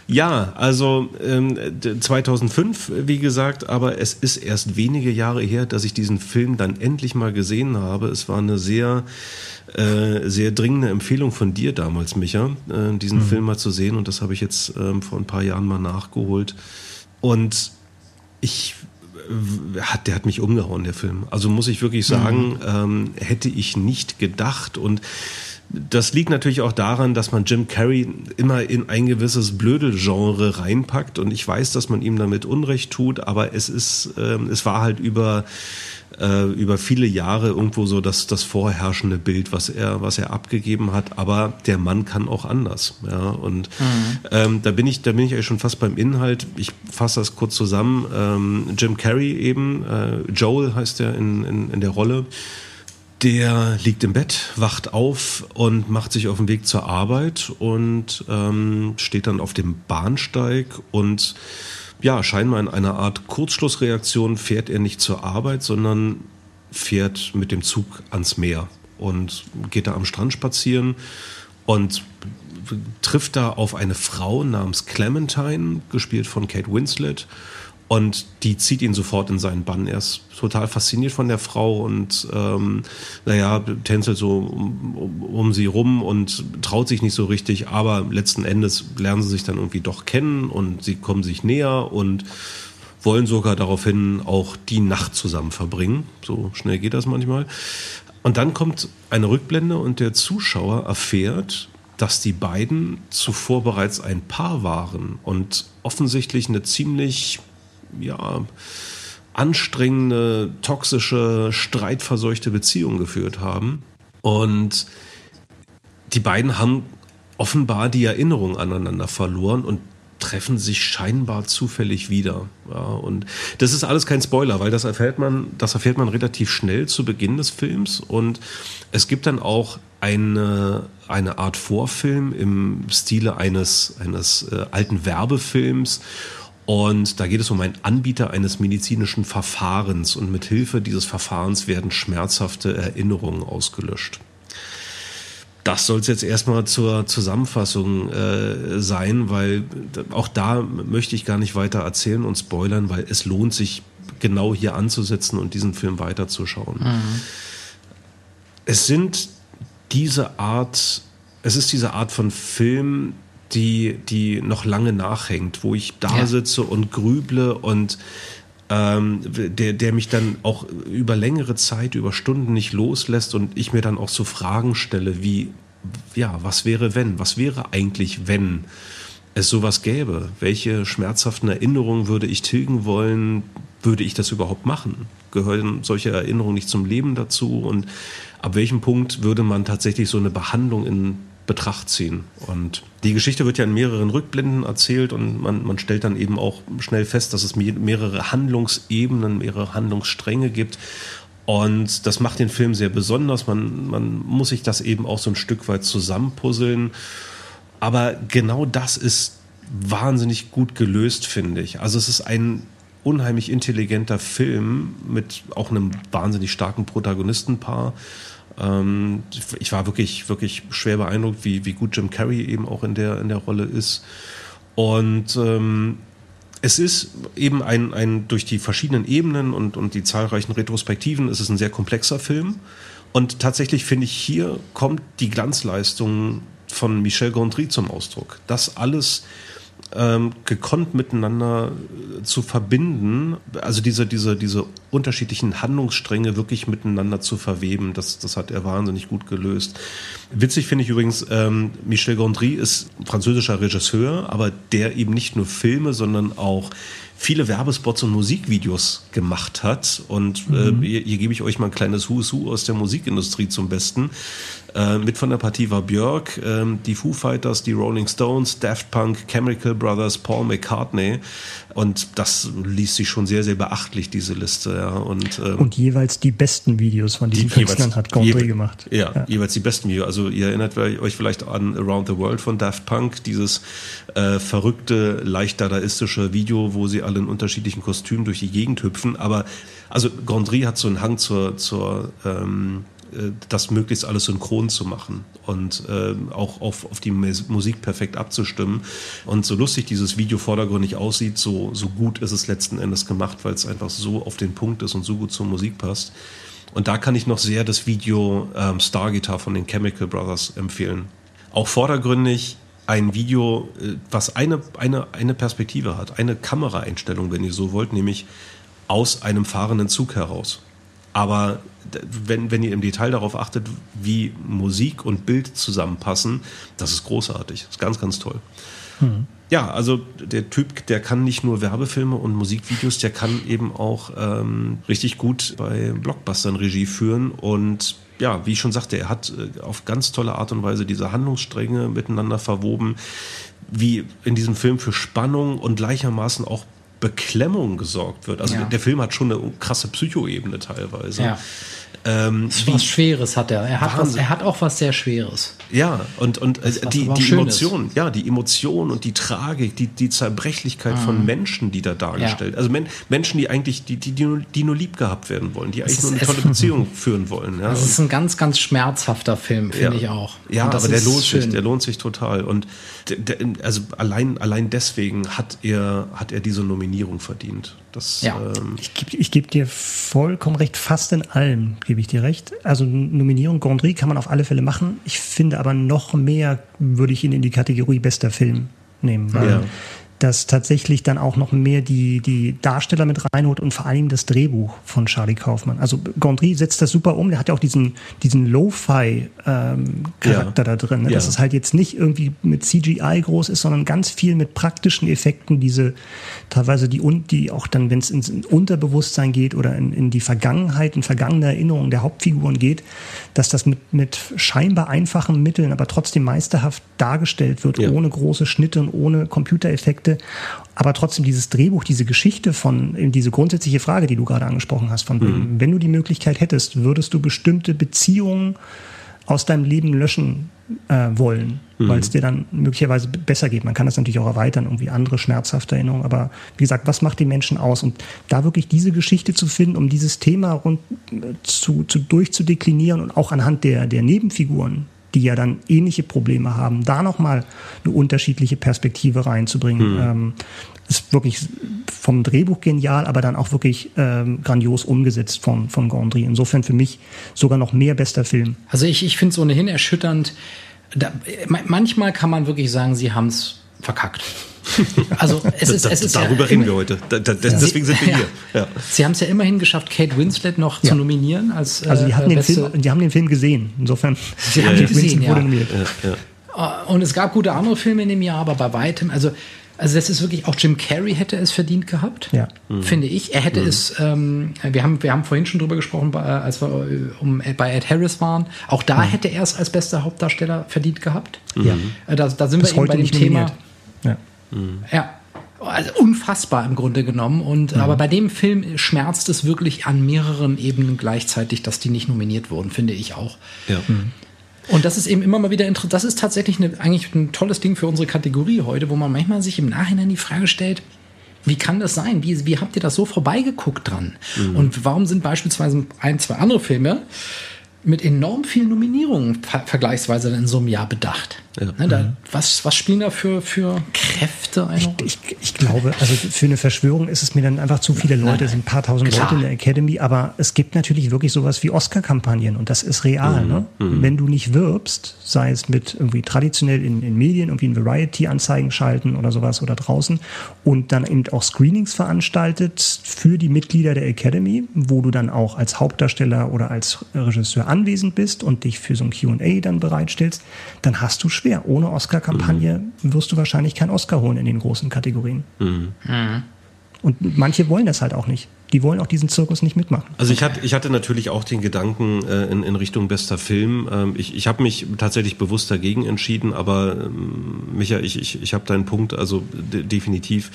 Ja, also ähm, zweitausendfünf, wie gesagt, aber es ist erst wenige Jahre her, dass ich diesen Film dann endlich mal gesehen habe. Es war eine sehr, äh, sehr dringende Empfehlung von dir damals, Micha, äh, diesen mhm. Film mal zu sehen. Und das habe ich jetzt ähm, vor ein paar Jahren mal nachgeholt. Und ich, äh, hat, der hat mich umgehauen, der Film. Also muss ich wirklich sagen, mhm. ähm, hätte ich nicht gedacht. Und das liegt natürlich auch daran, dass man Jim Carrey immer in ein gewisses Blödel-Genre reinpackt und ich weiß, dass man ihm damit Unrecht tut, aber es ist, äh, es war halt über, äh, über viele Jahre irgendwo so das, das vorherrschende Bild, was er, was er abgegeben hat, aber der Mann kann auch anders. Ja? Und mhm. ähm, da bin ich, da bin ich eigentlich schon fast beim Inhalt. Ich fasse das kurz zusammen. Ähm, Jim Carrey eben, äh, Joel heißt er in, in, in der Rolle. Der liegt im Bett, wacht auf und macht sich auf den Weg zur Arbeit und ähm, steht dann auf dem Bahnsteig und ja, scheinbar in einer Art Kurzschlussreaktion fährt er nicht zur Arbeit, sondern fährt mit dem Zug ans Meer und geht da am Strand spazieren und trifft da auf eine Frau namens Clementine, gespielt von Kate Winslet. Und die zieht ihn sofort in seinen Bann. Er ist total fasziniert von der Frau und ähm, naja, tänzelt so um, um, um sie rum und traut sich nicht so richtig. Aber letzten Endes lernen sie sich dann irgendwie doch kennen und sie kommen sich näher und wollen sogar daraufhin auch die Nacht zusammen verbringen. So schnell geht das manchmal. Und dann kommt eine Rückblende und der Zuschauer erfährt, dass die beiden zuvor bereits ein Paar waren und offensichtlich eine ziemlich ja, anstrengende, toxische, streitverseuchte Beziehungen geführt haben. Und die beiden haben offenbar die Erinnerung aneinander verloren und treffen sich scheinbar zufällig wieder. Ja, und das ist alles kein Spoiler, weil das erfährt man, das erfährt man relativ schnell zu Beginn des Films. Und es gibt dann auch eine, eine Art Vorfilm im Stile eines, eines äh, alten Werbefilms. Und da geht es um einen Anbieter eines medizinischen Verfahrens und mit Hilfe dieses Verfahrens werden schmerzhafte Erinnerungen ausgelöscht. Das soll es jetzt erstmal zur Zusammenfassung äh, sein, weil auch da möchte ich gar nicht weiter erzählen und spoilern, weil es lohnt sich genau hier anzusetzen und diesen Film weiterzuschauen. Mhm. Es sind diese Art, es ist diese Art von Film, die, die noch lange nachhängt, wo ich da ja. sitze und grüble und ähm, der, der mich dann auch über längere Zeit, über Stunden nicht loslässt und ich mir dann auch so Fragen stelle wie, ja, was wäre wenn? Was wäre eigentlich, wenn es sowas gäbe? Welche schmerzhaften Erinnerungen würde ich tilgen wollen? Würde ich das überhaupt machen? Gehören solche Erinnerungen nicht zum Leben dazu? Und ab welchem Punkt würde man tatsächlich so eine Behandlung in Betracht ziehen? Und die Geschichte wird ja in mehreren Rückblenden erzählt und man, man stellt dann eben auch schnell fest, dass es mehrere Handlungsebenen, mehrere Handlungsstränge gibt. Und das macht den Film sehr besonders. Man, man muss sich das eben auch so ein Stück weit zusammenpuzzeln. Aber genau das ist wahnsinnig gut gelöst, finde ich. Also es ist ein unheimlich intelligenter Film mit auch einem wahnsinnig starken Protagonistenpaar. Ähm, ich war wirklich, wirklich schwer beeindruckt, wie, wie gut Jim Carrey eben auch in der, in der Rolle ist. Und ähm, es ist eben ein, ein durch die verschiedenen Ebenen und, und die zahlreichen Retrospektiven, es ist ein sehr komplexer Film. Und tatsächlich finde ich, hier kommt die Glanzleistung von Michel Gondry zum Ausdruck. Das alles ähm, gekonnt miteinander zu verbinden, also diese, diese, diese unterschiedlichen Handlungsstränge wirklich miteinander zu verweben, das, das hat er wahnsinnig gut gelöst. Witzig finde ich übrigens, ähm, Michel Gondry ist französischer Regisseur, aber der eben nicht nur Filme, sondern auch viele Werbespots und Musikvideos gemacht hat. Und mhm. äh, hier, hier gebe ich euch mal ein kleines Who's Who aus der Musikindustrie zum Besten. Äh, mit von der Partie war Björk, äh, die Foo Fighters, die Rolling Stones, Daft Punk, Chemical Brothers, Paul McCartney. Und das liest sich schon sehr, sehr beachtlich, diese Liste. Ja. Und, ähm, und jeweils die besten Videos von diesen die, Künstlern jeweils, hat Gondry je, gemacht. Ja, ja, jeweils die besten Videos. Also ihr erinnert euch vielleicht an Around the World von Daft Punk, dieses äh, verrückte, leicht dadaistische Video, wo sie alle in unterschiedlichen Kostümen durch die Gegend hüpfen, aber also Gondry hat so einen Hang zur, zur ähm, das möglichst alles synchron zu machen und ähm, auch auf, auf die Musik perfekt abzustimmen. Und so lustig dieses Video vordergründig aussieht, so, so gut ist es letzten Endes gemacht, weil es einfach so auf den Punkt ist und so gut zur Musik passt. Und da kann ich noch sehr das Video ähm, Star Guitar von den Chemical Brothers empfehlen. Auch vordergründig ein Video, was eine, eine, eine Perspektive hat, eine Kameraeinstellung, wenn ihr so wollt, nämlich aus einem fahrenden Zug heraus. Aber wenn, wenn ihr im Detail darauf achtet, wie Musik und Bild zusammenpassen, das ist großartig. Das ist ganz, ganz toll. Mhm. Ja, also der Typ, der kann nicht nur Werbefilme und Musikvideos, der kann eben auch ähm, richtig gut bei Blockbustern Regie führen und ja, wie ich schon sagte, er hat auf ganz tolle Art und Weise diese Handlungsstränge miteinander verwoben, wie in diesem Film für Spannung und gleichermaßen auch Beklemmung gesorgt wird. Also ja. der Film hat schon eine krasse Psychoebene teilweise. Ja. Ähm, was Schweres hat er. Er hat, was, er hat auch was sehr Schweres. Ja, und, und was, was die, die Emotionen, ja, die Emotionen und die Tragik, die, die Zerbrechlichkeit mhm. von Menschen, die da dargestellt ja. Also men, Menschen, die eigentlich, die, die, die nur lieb gehabt werden wollen, die eigentlich ist, nur eine tolle es, Beziehung führen wollen. Ja. Das ist ein ganz, ganz schmerzhafter Film, finde ja. ich auch. Ja, aber der lohnt schön. sich, der lohnt sich total. Und der, der, also allein, allein deswegen hat er, hat er diese Nominierung verdient. Das, ja. ähm, ich gebe ich geb dir vollkommen recht, fast in allem gebe ich dir recht. Also Nominierung Gondry kann man auf alle Fälle machen. Ich finde aber noch mehr würde ich ihn in die Kategorie bester Film nehmen, weil ja. das tatsächlich dann auch noch mehr die, die Darsteller mit reinholt und vor allem das Drehbuch von Charlie Kaufman. Also Gondry setzt das super um, der hat ja auch diesen, diesen Lo-Fi-Charakter ähm, ja. da drin, ne? ja. dass es halt jetzt nicht irgendwie mit C G I groß ist, sondern ganz viel mit praktischen Effekten, diese teilweise die, die auch dann, wenn es ins Unterbewusstsein geht oder in, in die Vergangenheit, in vergangene Erinnerungen der Hauptfiguren geht, dass das mit, mit scheinbar einfachen Mitteln, aber trotzdem meisterhaft dargestellt wird, ja. ohne große Schnitte und ohne Computereffekte. Aber trotzdem dieses Drehbuch, diese Geschichte von, diese grundsätzliche Frage, die du gerade angesprochen hast, von mhm. wenn du die Möglichkeit hättest, würdest du bestimmte Beziehungen aus deinem Leben löschen äh, wollen, mhm. weil es dir dann möglicherweise besser geht. Man kann das natürlich auch erweitern, irgendwie andere schmerzhafte Erinnerungen, aber wie gesagt, was macht die Menschen aus? Und da wirklich diese Geschichte zu finden, um dieses Thema rund zu, zu durchzudeklinieren und auch anhand der, der Nebenfiguren, die ja dann ähnliche Probleme haben, da nochmal eine unterschiedliche Perspektive reinzubringen. Mhm. Ähm, ist wirklich vom Drehbuch genial, aber dann auch wirklich ähm, grandios umgesetzt von, von Gondry. Insofern für mich sogar noch mehr bester Film. Also ich, ich finde es ohnehin erschütternd, da, manchmal kann man wirklich sagen, sie haben es verkackt. Also es ist, es ist darüber ja reden wir heute. Da, da, deswegen sind wir ja hier. Ja. Sie haben es ja immerhin geschafft, Kate Winslet noch ja. zu nominieren als äh, also die haben den Film, die haben den Film gesehen. Insofern sie ja, haben ja. gesehen, ja. wurde nominiert. Ja, ja. Und es gab gute andere Filme in dem Jahr, aber bei weitem, also also das ist wirklich, auch Jim Carrey hätte es verdient gehabt, ja. mhm. finde ich. Er hätte mhm. es, ähm, wir haben wir haben vorhin schon drüber gesprochen, als wir um, bei Ed Harris waren, auch da mhm. hätte er es als bester Hauptdarsteller verdient gehabt. Mhm. Da, da sind Bis wir eben bei dem Thema. Ja. Mhm. ja, also unfassbar im Grunde genommen. Und mhm. aber bei dem Film schmerzt es wirklich an mehreren Ebenen gleichzeitig, dass die nicht nominiert wurden, finde ich auch. Ja. Mhm. Und das ist eben immer mal wieder interessant. Das ist tatsächlich eine, eigentlich ein tolles Ding für unsere Kategorie heute, wo man manchmal sich im Nachhinein die Frage stellt, wie kann das sein? Wie, wie habt ihr das so vorbeigeguckt dran? Mhm. Und warum sind beispielsweise ein, zwei andere Filme mit enorm vielen Nominierungen ver- vergleichsweise in so einem Jahr bedacht? Ja. Ne, da, mhm. was, was spielen da für, für Kräfte ein? Ich, ich, ich glaube, also für eine Verschwörung ist es mir dann einfach zu viele Leute, nein, nein. es sind ein paar tausend Klar. Leute in der Academy, aber es gibt natürlich wirklich sowas wie Oscar-Kampagnen und das ist real. Mhm. Ne? Mhm. Wenn du nicht wirbst, sei es mit irgendwie traditionell in, in Medien, irgendwie in Variety-Anzeigen schalten oder sowas oder draußen und dann eben auch Screenings veranstaltet für die Mitglieder der Academy, wo du dann auch als Hauptdarsteller oder als Regisseur anwesend bist und dich für so ein Q und A dann bereitstellst, dann hast du Spaß. Schwer. Ohne Oscar-Kampagne mhm. wirst du wahrscheinlich keinen Oscar holen in den großen Kategorien. Mhm. Mhm. Und manche wollen das halt auch nicht. Die wollen auch diesen Zirkus nicht mitmachen. Also ich hatte, ich hatte natürlich auch den Gedanken äh, in, in Richtung bester Film. Ähm, ich ich habe mich tatsächlich bewusst dagegen entschieden, aber ähm, Micha, ich, ich, ich habe deinen Punkt. Also de- definitiv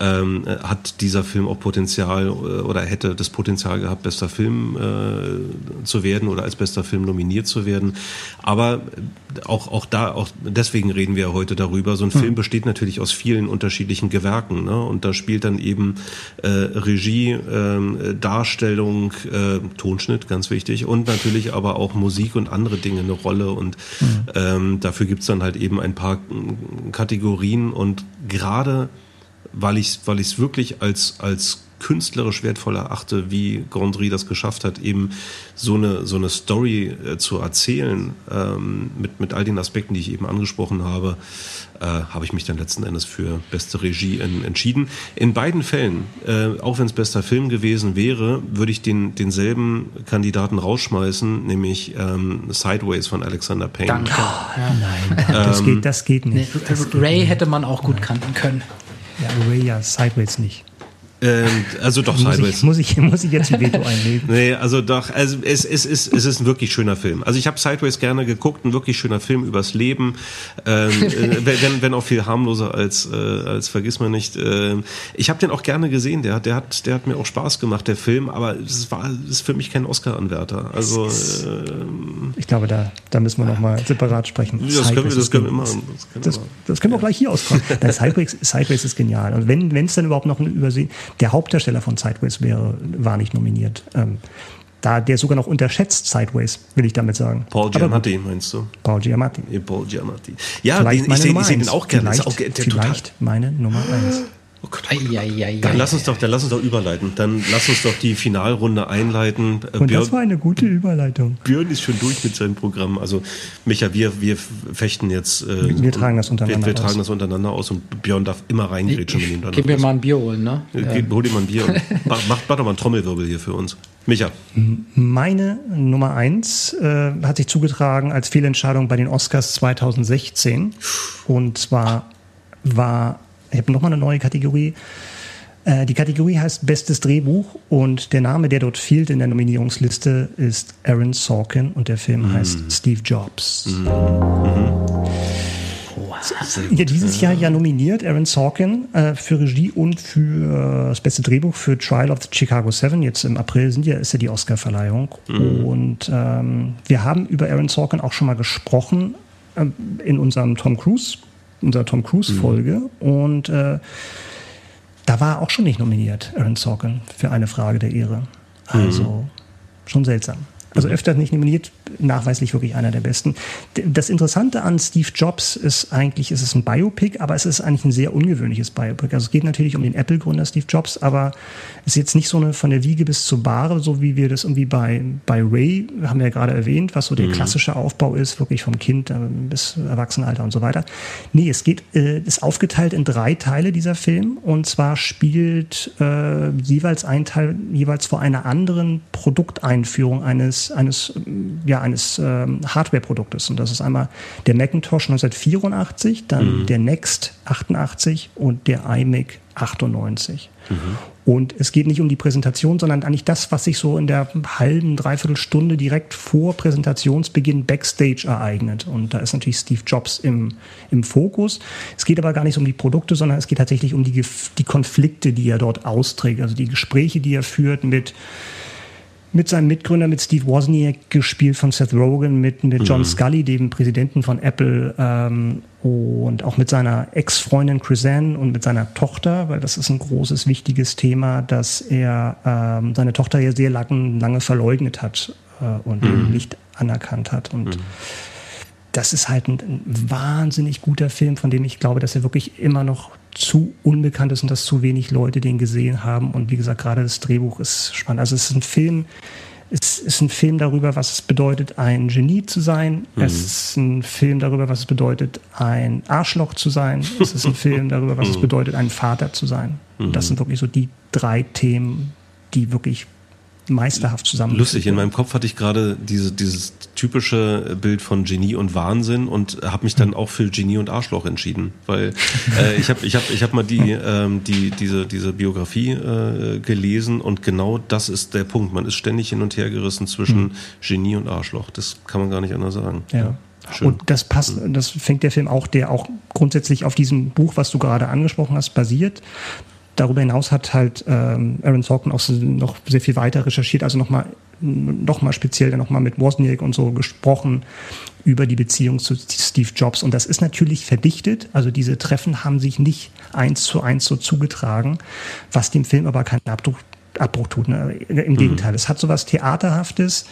ähm, hat dieser Film auch Potenzial äh, oder hätte das Potenzial gehabt, bester Film äh, zu werden oder als bester Film nominiert zu werden. Aber auch, auch da, auch deswegen reden wir ja heute darüber. So ein mhm. Film besteht natürlich aus vielen unterschiedlichen Gewerken, ne? Und da spielt dann eben äh, Regie, Ähm, Darstellung, äh, Tonschnitt, ganz wichtig, und natürlich aber auch Musik und andere Dinge eine Rolle, und mhm. ähm, dafür gibt es dann halt eben ein paar Kategorien, und gerade weil ich es weil ich's wirklich als, als künstlerisch wertvoll erachte, wie Gondry das geschafft hat, eben so eine, so eine Story äh, zu erzählen, ähm, mit, mit all den Aspekten, die ich eben angesprochen habe, äh, habe ich mich dann letzten Endes für beste Regie in, entschieden. In beiden Fällen, äh, auch wenn es bester Film gewesen wäre, würde ich den, denselben Kandidaten rausschmeißen, nämlich ähm, Sideways von Alexander Payne. Danke. Oh, ja. Nein, ähm, das, geht, das geht nicht. Nee, das Ray geht hätte man auch gut kannten können. Ja, Ray ja, Sideways nicht. Ähm, also doch, muss Sideways. Ich, muss, ich, muss ich jetzt ein Veto einlegen? Nee, also doch, also es, es, es, es ist ein wirklich schöner Film. Also ich habe Sideways gerne geguckt, ein wirklich schöner Film übers Leben, ähm, wenn, wenn auch viel harmloser als, äh, als Vergissmeinnicht. Äh, ich habe den auch gerne gesehen, der, der, hat, der hat mir auch Spaß gemacht, der Film, aber es war ist für mich kein Oscar-Anwärter. Also, ist, ähm, ich glaube, da, da müssen wir nochmal separat sprechen. Das Sideways, können wir, das können wir immer. Das können, das, wir, das können wir auch gleich hier ausfragen. Sideways, Sideways ist genial. Und wenn es dann überhaupt noch ein Übersehen... Der Hauptdarsteller von Sideways wäre, war nicht nominiert. Ähm, da der sogar noch unterschätzt, Sideways, will ich damit sagen. Paul Giamatti, meinst du? Paul Giamatti. Ja, Paul Giamatti. Ja, den, ich sehe seh den auch gerne. Vielleicht, auch, der vielleicht meine Nummer eins. Oh Gott, oh Gott. Ei, ei, ei, dann, ei, lass uns doch, dann lass uns doch überleiten. Dann lass uns doch die Finalrunde einleiten. Und Björn, das war eine gute Überleitung. Björn ist schon durch mit seinem Programm. Also Micha, wir, wir fechten jetzt. Äh, wir, wir tragen das untereinander wir, wir aus. Wir tragen das untereinander aus, und Björn darf immer reingrätschen. Gib mir mal ein Bier holen, ne? Ge- hol dir mal ein Bier. mach, mach, mach doch mal einen Trommelwirbel hier für uns. Micha. Meine Nummer eins äh, hat sich zugetragen als Fehlentscheidung bei den Oscars zweitausendsechzehn. Und zwar war... Ich habe nochmal eine neue Kategorie. Äh, die Kategorie heißt Bestes Drehbuch, und der Name, der dort fehlt in der Nominierungsliste, ist Aaron Sorkin, und der Film mm. heißt Steve Jobs. Mm. Mhm. Wow. Ja, dieses Jahr ja nominiert Aaron Sorkin äh, für Regie und für äh, das beste Drehbuch für Trial of the Chicago Seven. Jetzt im April sind ja, ist ja die Oscar-Verleihung. Mm. Und ähm, wir haben über Aaron Sorkin auch schon mal gesprochen äh, in unserem Tom Cruise unserer Tom Cruise-Folge. Mhm. Und äh, da war auch schon nicht nominiert Aaron Sorkin für eine Frage der Ehre. Also mhm. schon seltsam. Also öfter nicht nominiert, nachweislich wirklich einer der besten. Das Interessante an Steve Jobs ist eigentlich, es ist ein Biopic, aber es ist eigentlich ein sehr ungewöhnliches Biopic. Also es geht natürlich um den Apple-Gründer Steve Jobs, aber es ist jetzt nicht so eine von der Wiege bis zur Bahre, so wie wir das irgendwie bei, bei Ray, haben wir ja gerade erwähnt, was so der mhm. klassische Aufbau ist, wirklich vom Kind bis Erwachsenenalter und so weiter. Nee, es geht, äh, ist aufgeteilt in drei Teile dieser Film, und zwar spielt äh, jeweils ein Teil jeweils vor einer anderen Produkteinführung eines eines, ja, eines ähm, Hardware-Produktes. Und das ist einmal der Macintosh neunzehnhundertvierundachtzig, dann mhm. der Next achtundachtzig und der iMac achtundneunzig. Mhm. Und es geht nicht um die Präsentation, sondern eigentlich das, was sich so in der halben, dreiviertel Stunde direkt vor Präsentationsbeginn Backstage ereignet. Und da ist natürlich Steve Jobs im, im Fokus. Es geht aber gar nicht so um die Produkte, sondern es geht tatsächlich um die, die Konflikte, die er dort austrägt. Also die Gespräche, die er führt mit mit seinem Mitgründer, mit Steve Wozniak, gespielt von Seth Rogen, mit, mit John mhm. Scully, dem Präsidenten von Apple, ähm, und auch mit seiner Ex-Freundin Chrisanne und mit seiner Tochter, weil das ist ein großes, wichtiges Thema, dass er ähm, seine Tochter ja sehr lang, lange verleugnet hat äh, und mhm. nicht anerkannt hat. Und mhm. das ist halt ein, ein wahnsinnig guter Film, von dem ich glaube, dass er wirklich immer noch zu unbekannt ist und dass zu wenig Leute den gesehen haben. Und wie gesagt, gerade das Drehbuch ist spannend. Also es ist ein Film, es ist ein Film darüber, was es bedeutet, ein Genie zu sein. Mhm. Es ist ein Film darüber, was es bedeutet, ein Arschloch zu sein. Es ist ein Film darüber, was es bedeutet, ein Vater zu sein. Mhm. Das sind wirklich so die drei Themen, die wirklich meisterhaft zusammen. Lustig, in meinem Kopf hatte ich gerade diese, dieses typische Bild von Genie und Wahnsinn und habe mich dann auch für Genie und Arschloch entschieden, weil äh, ich habe ich hab, ich hab mal die, ähm, die, diese, diese Biografie äh, gelesen, und genau das ist der Punkt. Man ist ständig hin und her gerissen zwischen mhm. Genie und Arschloch. Das kann man gar nicht anders sagen. Ja. Schön. Und das passt, das fängt der Film auch, der auch grundsätzlich auf diesem Buch, was du gerade angesprochen hast, basiert. Darüber hinaus hat halt ähm, Aaron Sorkin auch noch sehr viel weiter recherchiert, also nochmal noch mal speziell noch mal mit Wozniak und so gesprochen über die Beziehung zu Steve Jobs. Und das ist natürlich verdichtet, also diese Treffen haben sich nicht eins zu eins so zugetragen, was dem Film aber keinen Abdruck, Abbruch tut. Ne? Im mhm. Gegenteil, es hat sowas Theaterhaftes,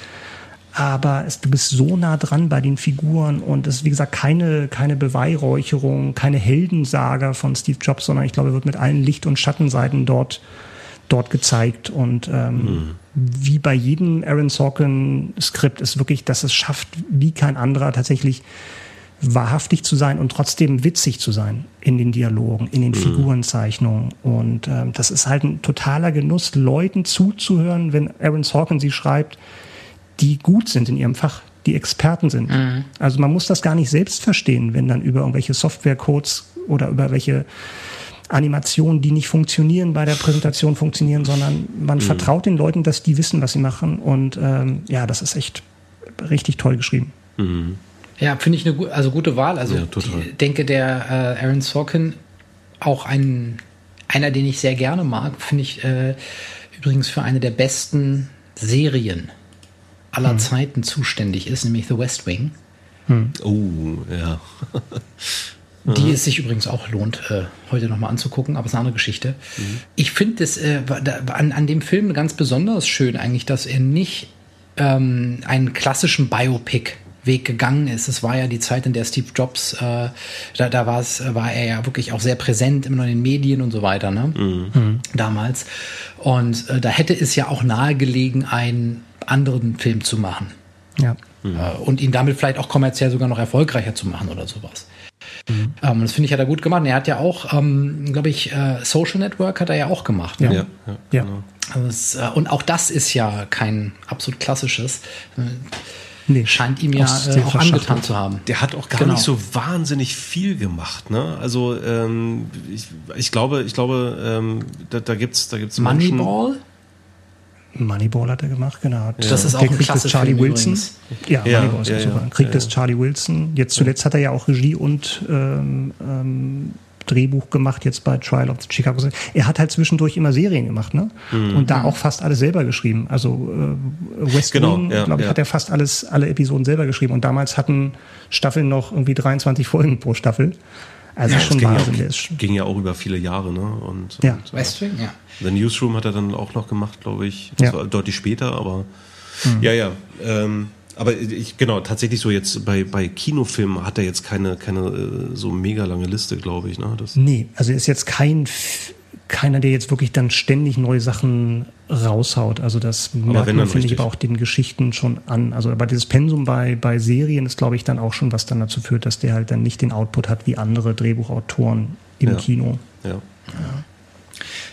aber es, du bist so nah dran bei den Figuren, und es ist, wie gesagt, keine, keine Beweihräucherung, keine Heldensaga von Steve Jobs, sondern ich glaube, er wird mit allen Licht- und Schattenseiten dort, dort gezeigt. Und ähm, mhm. wie bei jedem Aaron Sorkin-Skript ist wirklich, dass es schafft, wie kein anderer tatsächlich wahrhaftig zu sein und trotzdem witzig zu sein in den Dialogen, in den mhm. Figurenzeichnungen. Und ähm, das ist halt ein totaler Genuss, Leuten zuzuhören, wenn Aaron Sorkin sie schreibt, die gut sind in ihrem Fach, die Experten sind. Mhm. Also man muss das gar nicht selbst verstehen, wenn dann über irgendwelche Softwarecodes oder über welche Animationen, die nicht funktionieren, bei der Präsentation funktionieren, sondern man mhm. vertraut den Leuten, dass die wissen, was sie machen. Und ähm, ja, das ist echt richtig toll geschrieben. Mhm. Ja, finde ich eine also gute Wahl. Also ja, ich denke, der äh, Aaron Sorkin, auch ein, einer, den ich sehr gerne mag, finde ich äh, übrigens für eine der besten Serien aller hm. Zeiten zuständig ist, nämlich The West Wing. Hm. Oh, ja. Die es sich übrigens auch lohnt, äh, heute nochmal anzugucken, aber es ist eine andere Geschichte. Mhm. Ich finde es äh, an, an dem Film ganz besonders schön eigentlich, dass er nicht ähm, einen klassischen Biopic-Weg gegangen ist. Es war ja die Zeit, in der Steve Jobs, äh, da, da war's, war er ja wirklich auch sehr präsent, immer noch in den Medien und so weiter, ne? Mhm. Damals. Und äh, da hätte es ja auch nahegelegen, ein anderen Film zu machen. Ja. Mhm. Und ihn damit vielleicht auch kommerziell sogar noch erfolgreicher zu machen oder sowas. Mhm. Ähm, das finde ich, hat er gut gemacht. Und er hat ja auch, ähm, glaube ich, äh, Social Network hat er ja auch gemacht. Ne? Ja, ja, ja. Genau. Also es, äh, und auch das ist ja kein absolut klassisches. Äh, Nee, scheint ihm ja äh, auch angetan zu haben. Der hat auch gar genau. nicht so wahnsinnig viel gemacht. Ne? Also ähm, ich, ich glaube, ich glaube, ähm, da, da gibt's, da gibt's Moneyball? Menschen, Moneyball hat er gemacht, genau. Das ja. ist auch der ein Krieg des Charlie Film Wilson. Übrigens. Ja, ja, Moneyball ist ja, super. Ja, Krieg ja, des ja. Charlie Wilson. Jetzt zuletzt hat er ja auch Regie und ähm, ähm, Drehbuch gemacht, jetzt bei Trial of the Chicago Seven. Er hat halt zwischendurch immer Serien gemacht, ne? Mhm. Und da auch fast alles selber geschrieben. Also äh, West genau, Wing, ja, glaube ich, ja. hat er fast alles, alle Episoden selber geschrieben. Und damals hatten Staffeln noch irgendwie dreiundzwanzig Folgen pro Staffel. Also ja, schon wahnsinnig. Ja auch, ging ja auch über viele Jahre, ne? Und, ja. und West Wing, ja. The Newsroom hat er dann auch noch gemacht, glaube ich. Das ja. war deutlich später, aber Mhm. Ja, ja. Ähm, aber ich, genau, tatsächlich so jetzt bei, bei Kinofilmen hat er jetzt keine, keine so mega lange Liste, glaube ich. Ne? Das nee, also ist jetzt kein keiner, der jetzt wirklich dann ständig neue Sachen raushaut. Also das merkt man, finde ich, aber auch den Geschichten schon an. Also aber dieses Pensum bei, bei Serien ist, glaube ich, dann auch schon, was dann dazu führt, dass der halt dann nicht den Output hat wie andere Drehbuchautoren im ja. Kino. Ja. Ja.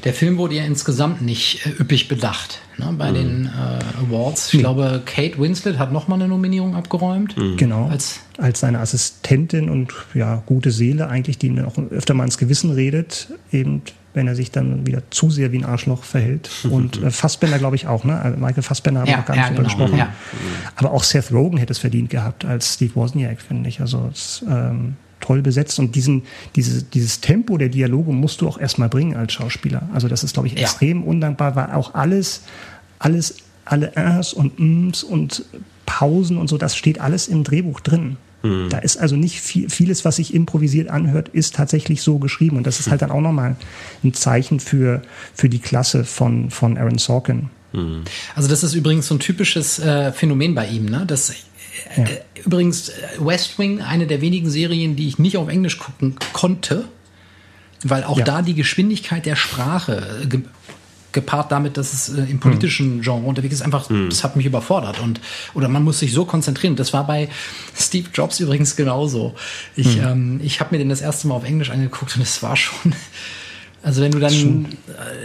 Der Film wurde ja insgesamt nicht üppig bedacht, ne, bei mhm. den äh, Awards. Ich nee. glaube, Kate Winslet hat nochmal eine Nominierung abgeräumt. Mhm. Genau, als, als seine Assistentin und ja, gute Seele eigentlich, die auch öfter mal ins Gewissen redet, eben wenn er sich dann wieder zu sehr wie ein Arschloch verhält. Und äh, Fassbender, glaube ich, auch, ne? Michael Fassbender haben wir ja, noch gar nicht ja, drüber genau. gesprochen. Ja. Aber auch Seth Rogen hätte es verdient gehabt als Steve Wozniak, finde ich. Also es, ähm, toll besetzt. Und diesen, diese, dieses Tempo der Dialoge musst du auch erstmal bringen als Schauspieler. Also das ist, glaube ich, extrem ja. undankbar, weil auch alles, alles, alle Rs und Ms und Pausen und so, das steht alles im Drehbuch drin. Mhm. Da ist also nicht viel, vieles, was sich improvisiert anhört, ist tatsächlich so geschrieben. Und das ist halt mhm. dann auch nochmal ein Zeichen für, für die Klasse von, von Aaron Sorkin. Mhm. Also das ist übrigens so ein typisches äh, Phänomen bei ihm, ne? Das Ja. Übrigens, West Wing, eine der wenigen Serien, die ich nicht auf Englisch gucken konnte, weil auch ja. da die Geschwindigkeit der Sprache ge- gepaart damit, dass es im politischen Genre unterwegs ist, einfach, mhm. das hat mich überfordert. Und, oder man muss sich so konzentrieren. Das war bei Steve Jobs übrigens genauso. Ich, mhm. ähm, ich habe mir den das erste Mal auf Englisch angeguckt und es war schon... Also wenn du dann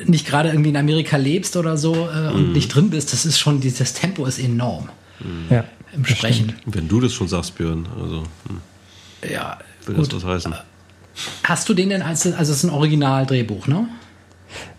nicht gerade irgendwie in Amerika lebst oder so äh, und mhm. nicht drin bist, das ist schon, das Tempo ist enorm. Mhm. Ja. Im Sprechen. Wenn du das schon sagst, Björn, also hm. ja, will das was heißen. Hast du den denn als, also es ist ein Originaldrehbuch, ne?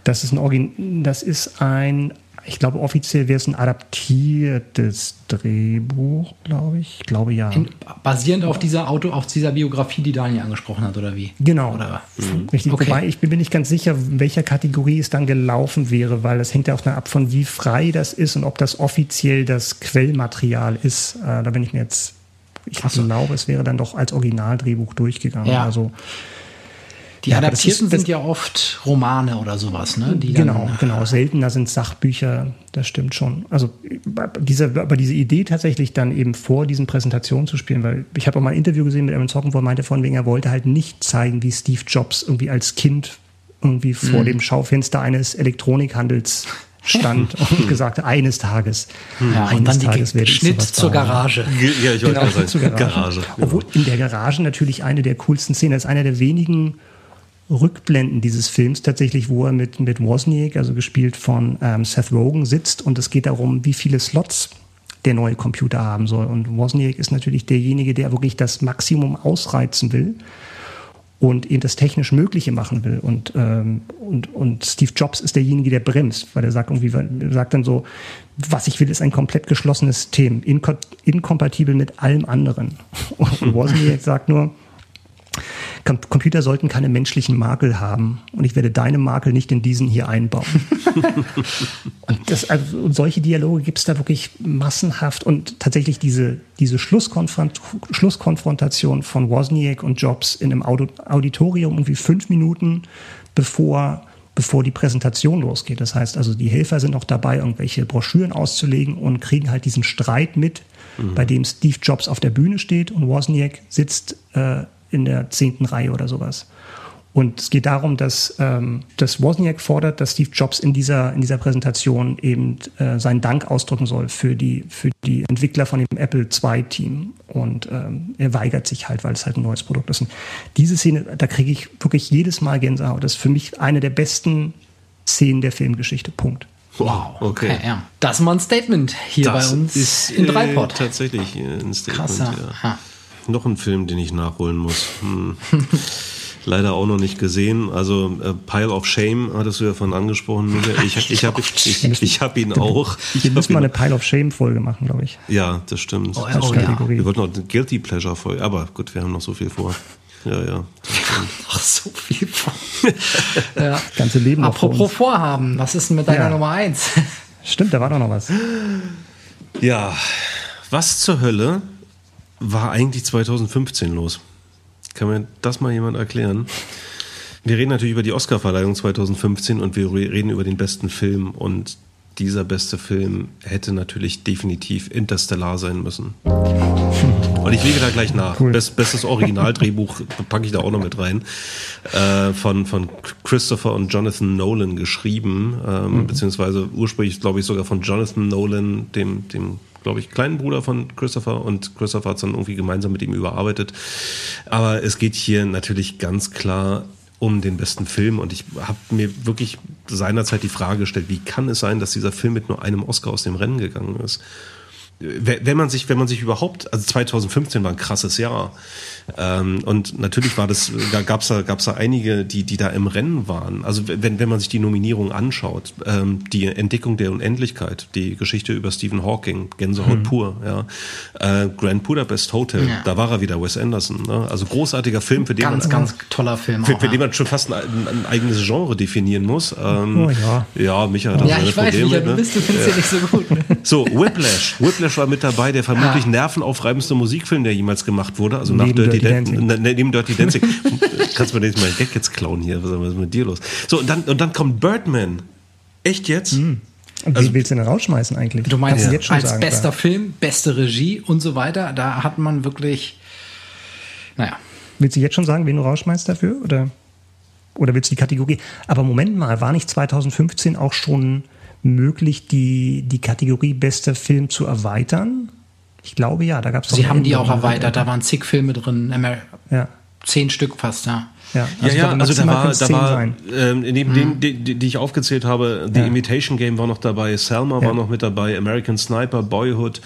Das ist ein Origin, das ist ein, ich glaube offiziell wäre es ein adaptiertes Drehbuch, glaube ich. Ich glaube ja. In, basierend ja. auf dieser Auto, auf dieser Biografie, die Daniel angesprochen hat, oder wie? Genau. Oder? Mhm. Richtig. Okay. Wobei, ich bin mir nicht ganz sicher, in welcher Kategorie es dann gelaufen wäre, weil das hängt ja auch dann ab von wie frei das ist und ob das offiziell das Quellmaterial ist. Äh, da bin ich mir jetzt, ich so. glaube, es wäre dann doch als Originaldrehbuch durchgegangen. Ja. Also die ja, Adaptierten ist, sind ja oft Romane oder sowas, ne? Die genau, dann, genau. Seltener sind Sachbücher, das stimmt schon. Also diese, aber diese Idee tatsächlich dann eben vor diesen Präsentationen zu spielen, weil ich habe auch mal ein Interview gesehen mit Aaron Sorkin, wo er meinte, von wegen, er wollte halt nicht zeigen, wie Steve Jobs irgendwie als Kind irgendwie vor mhm. dem Schaufenster eines Elektronikhandels stand und gesagt hat, eines Tages, ja, eines und dann Tages werde ich Schnitt zur Garage. Ja, ich wollte gerade sagen, Garage. Obwohl in der Garage natürlich eine der coolsten Szenen, das ist einer der wenigen Rückblenden dieses Films tatsächlich, wo er mit, mit Wozniak, also gespielt von ähm, Seth Rogen, sitzt und es geht darum, wie viele Slots der neue Computer haben soll. Und Wozniak ist natürlich derjenige, der wirklich das Maximum ausreizen will und eben das technisch Mögliche machen will. Und, ähm, und, und Steve Jobs ist derjenige, der bremst, weil er sagt irgendwie, sagt dann so, was ich will, ist ein komplett geschlossenes System, inko- inkompatibel mit allem anderen. Und Wozniak sagt nur, Computer sollten keine menschlichen Makel haben und ich werde deine Makel nicht in diesen hier einbauen. Und, das, also, und solche Dialoge gibt es da wirklich massenhaft und tatsächlich diese, diese Schlusskonfront- Schlusskonfrontation von Wozniak und Jobs in einem Auditorium irgendwie fünf Minuten bevor, bevor die Präsentation losgeht. Das heißt also, die Helfer sind auch dabei, irgendwelche Broschüren auszulegen und kriegen halt diesen Streit mit, mhm. bei dem Steve Jobs auf der Bühne steht und Wozniak sitzt äh, in der zehnten Reihe oder sowas. Und es geht darum, dass, ähm, dass Wozniak fordert, dass Steve Jobs in dieser, in dieser Präsentation eben äh, seinen Dank ausdrücken soll für die, für die Entwickler von dem Apple zwei Team. Und ähm, er weigert sich halt, weil es halt ein neues Produkt ist. Und diese Szene, da kriege ich wirklich jedes Mal Gänsehaut. Das ist für mich eine der besten Szenen der Filmgeschichte. Punkt. Wow, okay. okay ja. Das ist mal ein Statement hier das bei uns ist, in Dreipod. Äh, tatsächlich ein Statement, krasser. Ja. Ha. Noch ein Film, den ich nachholen muss. Hm. Leider auch noch nicht gesehen. Also äh, Pile of Shame hattest du ja von angesprochen, Michael. Ich, ich habe ich, ich, ich hab ihn auch. Wir müssen mal eine Pile of Shame-Folge machen, glaube ich. Ja, das stimmt. Oh, oh, ja. Wir wollten noch eine Guilty Pleasure-Folge. Aber gut, wir haben noch so viel vor. Ja, ja. Noch so viel vor. ja. Das ganze Leben noch vor uns. Apropos Vorhaben, was ist denn mit deiner ja. Nummer eins? Stimmt, da war doch noch was. Ja, was zur Hölle war eigentlich zweitausendfünfzehn los? Kann mir das mal jemand erklären? Wir reden natürlich über die Oscarverleihung zweitausendfünfzehn und wir reden über den besten Film und dieser beste Film hätte natürlich definitiv Interstellar sein müssen. Und ich lege da gleich nach. Cool. Best, bestes Originaldrehbuch packe ich da auch noch mit rein. Äh, von, von Christopher und Jonathan Nolan geschrieben, ähm, mhm. beziehungsweise ursprünglich, glaube ich, sogar von Jonathan Nolan, dem, dem glaube ich, kleinen Bruder von Christopher, und Christopher hat es dann irgendwie gemeinsam mit ihm überarbeitet. Aber es geht hier natürlich ganz klar um den besten Film, und ich habe mir wirklich seinerzeit die Frage gestellt, wie kann es sein, dass dieser Film mit nur einem Oscar aus dem Rennen gegangen ist? Wenn man sich, wenn man sich überhaupt, also zwanzig fünfzehn war ein krasses Jahr, und natürlich war das, da gab's da, gab's da einige, die, die da im Rennen waren. Also wenn, wenn man sich die Nominierung anschaut, die Entdeckung der Unendlichkeit, die Geschichte über Stephen Hawking, Gänsehaut hm. pur, ja, Grand Budapest Hotel, ja. da war er wieder, Wes Anderson, ne? Also großartiger Film, für den ganz, man, ganz toller Film, für, auch, für ja. den man schon fast ein, ein eigenes Genre definieren muss. Oh ja, ja, Micha, das ja, ist ich weiß, Probleme, Micha, du bist, du findest ja. ja nicht so gut. Ne? So Whiplash, Whiplash war mit dabei, der vermutlich ja. nervenaufreibendste Musikfilm, der jemals gemacht wurde. Also neben nach Dirty, Dirty Dancing. Dan- neben Dirty Dancing. Kannst du mir jetzt mal den Gag jetzt klauen hier? Was ist mit dir los? So, und dann, und dann kommt Birdman. Echt jetzt? Mhm. Und also, wie willst du denn rausschmeißen eigentlich? Du meinst ja. jetzt schon als sagen, bester war. Film, beste Regie und so weiter. Da hat man wirklich, naja. Willst du jetzt schon sagen, wen du rausschmeißt dafür? Oder, oder willst du die Kategorie? Aber Moment mal, war nicht zwanzig fünfzehn auch schon möglich, die, die Kategorie bester Film zu erweitern? Ich glaube ja, da gab es. Sie haben die auch erweitert, da waren zig Filme drin, ja. zehn Stück fast, ja. Ja, also, ja, glaube, also da war, da war ähm, neben hm. denen, die, die ich aufgezählt habe, The ja. Imitation Game war noch dabei, Selma ja. war noch mit dabei, American Sniper, Boyhood,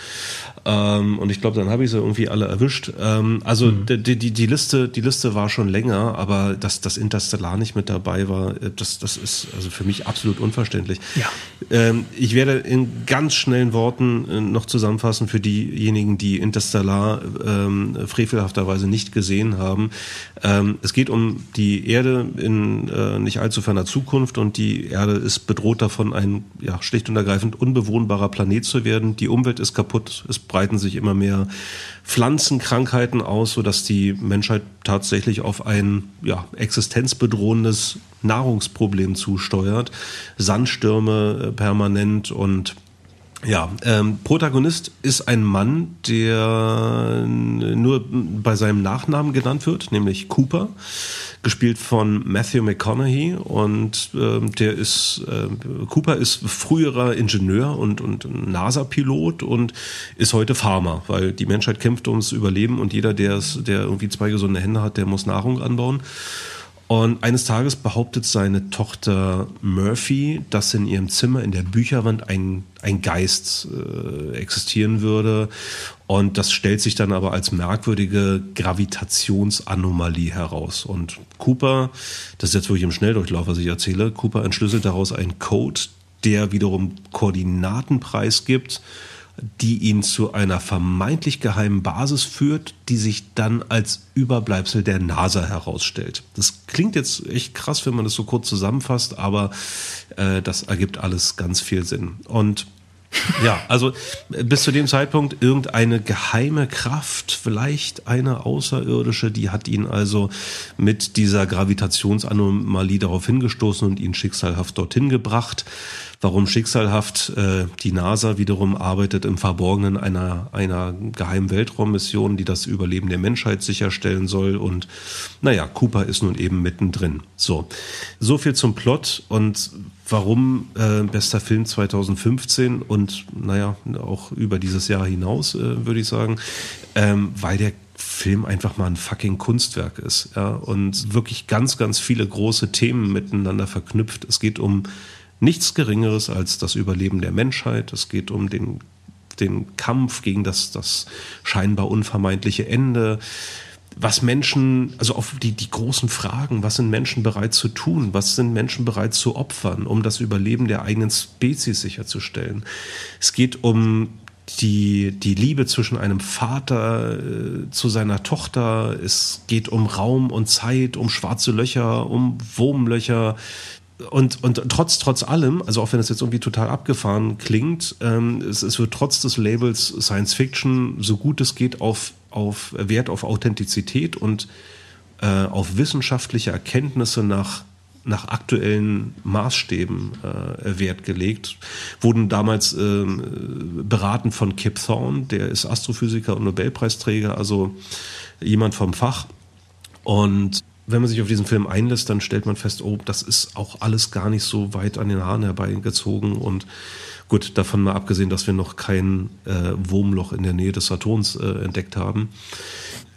ähm, und ich glaube, dann habe ich sie irgendwie alle erwischt. Ähm, also hm. die, die, die Liste, die Liste war schon länger, aber dass das Interstellar nicht mit dabei war, das, das ist also für mich absolut unverständlich. Ja. Ähm, ich werde in ganz schnellen Worten noch zusammenfassen für diejenigen, die Interstellar ähm, frevelhafterweise nicht gesehen haben. Ähm, es geht um die Erde in äh, nicht allzu ferner Zukunft, und die Erde ist bedroht davon, ein ja, schlicht und ergreifend unbewohnbarer Planet zu werden. Die Umwelt ist kaputt, es breiten sich immer mehr Pflanzenkrankheiten aus, sodass die Menschheit tatsächlich auf ein ja, existenzbedrohendes Nahrungsproblem zusteuert. Sandstürme äh, permanent und ja, ähm, Protagonist ist ein Mann, der nur bei seinem Nachnamen genannt wird, nämlich Cooper, gespielt von Matthew McConaughey, und ähm, der ist, äh, Cooper ist früherer Ingenieur und, und NASA-Pilot und ist heute Farmer, weil die Menschheit kämpft ums Überleben, und jeder, der der irgendwie zwei gesunde Hände hat, der muss Nahrung anbauen. Und eines Tages behauptet seine Tochter Murphy, dass in ihrem Zimmer in der Bücherwand ein, ein Geist äh, existieren würde. Und das stellt sich dann aber als merkwürdige Gravitationsanomalie heraus. Und Cooper, das ist jetzt wirklich im Schnelldurchlauf, was ich erzähle, Cooper entschlüsselt daraus einen Code, der wiederum Koordinaten preisgibt, die ihn zu einer vermeintlich geheimen Basis führt, die sich dann als Überbleibsel der NASA herausstellt. Das klingt jetzt echt krass, wenn man das so kurz zusammenfasst, aber äh, das ergibt alles ganz viel Sinn. Und ja, also bis zu dem Zeitpunkt irgendeine geheime Kraft, vielleicht eine außerirdische, die hat ihn also mit dieser Gravitationsanomalie darauf hingestoßen und ihn schicksalhaft dorthin gebracht. Warum schicksalhaft? Die NASA wiederum arbeitet im Verborgenen einer, einer geheimen Weltraummission, die das Überleben der Menschheit sicherstellen soll, und naja, Cooper ist nun eben mittendrin. So, so viel zum Plot und warum äh, bester Film zwanzig fünfzehn und naja, auch über dieses Jahr hinaus, äh, würde ich sagen, ähm, weil der Film einfach mal ein fucking Kunstwerk ist, ja, und wirklich ganz, ganz viele große Themen miteinander verknüpft. Es geht um nichts Geringeres als das Überleben der Menschheit, es geht um den, den Kampf gegen das, das scheinbar unvermeidliche Ende, was Menschen, also auf die, die großen Fragen, was sind Menschen bereit zu tun, was sind Menschen bereit zu opfern, um das Überleben der eigenen Spezies sicherzustellen. Es geht um die, die Liebe zwischen einem Vater äh, zu seiner Tochter, es geht um Raum und Zeit, um schwarze Löcher, um Wurmlöcher. Und, und trotz, trotz allem, also auch wenn es jetzt irgendwie total abgefahren klingt, ähm, es, es wird trotz des Labels Science Fiction, so gut es geht, auf, auf Wert auf Authentizität und äh, auf wissenschaftliche Erkenntnisse nach nach aktuellen Maßstäben äh, Wert gelegt, wurden damals äh, beraten von Kip Thorne, der ist Astrophysiker und Nobelpreisträger, also jemand vom Fach. Und wenn man sich auf diesen Film einlässt, dann stellt man fest, oh, das ist auch alles gar nicht so weit an den Haaren herbeigezogen. Und gut, davon mal abgesehen, dass wir noch kein äh, Wurmloch in der Nähe des Saturns äh, entdeckt haben.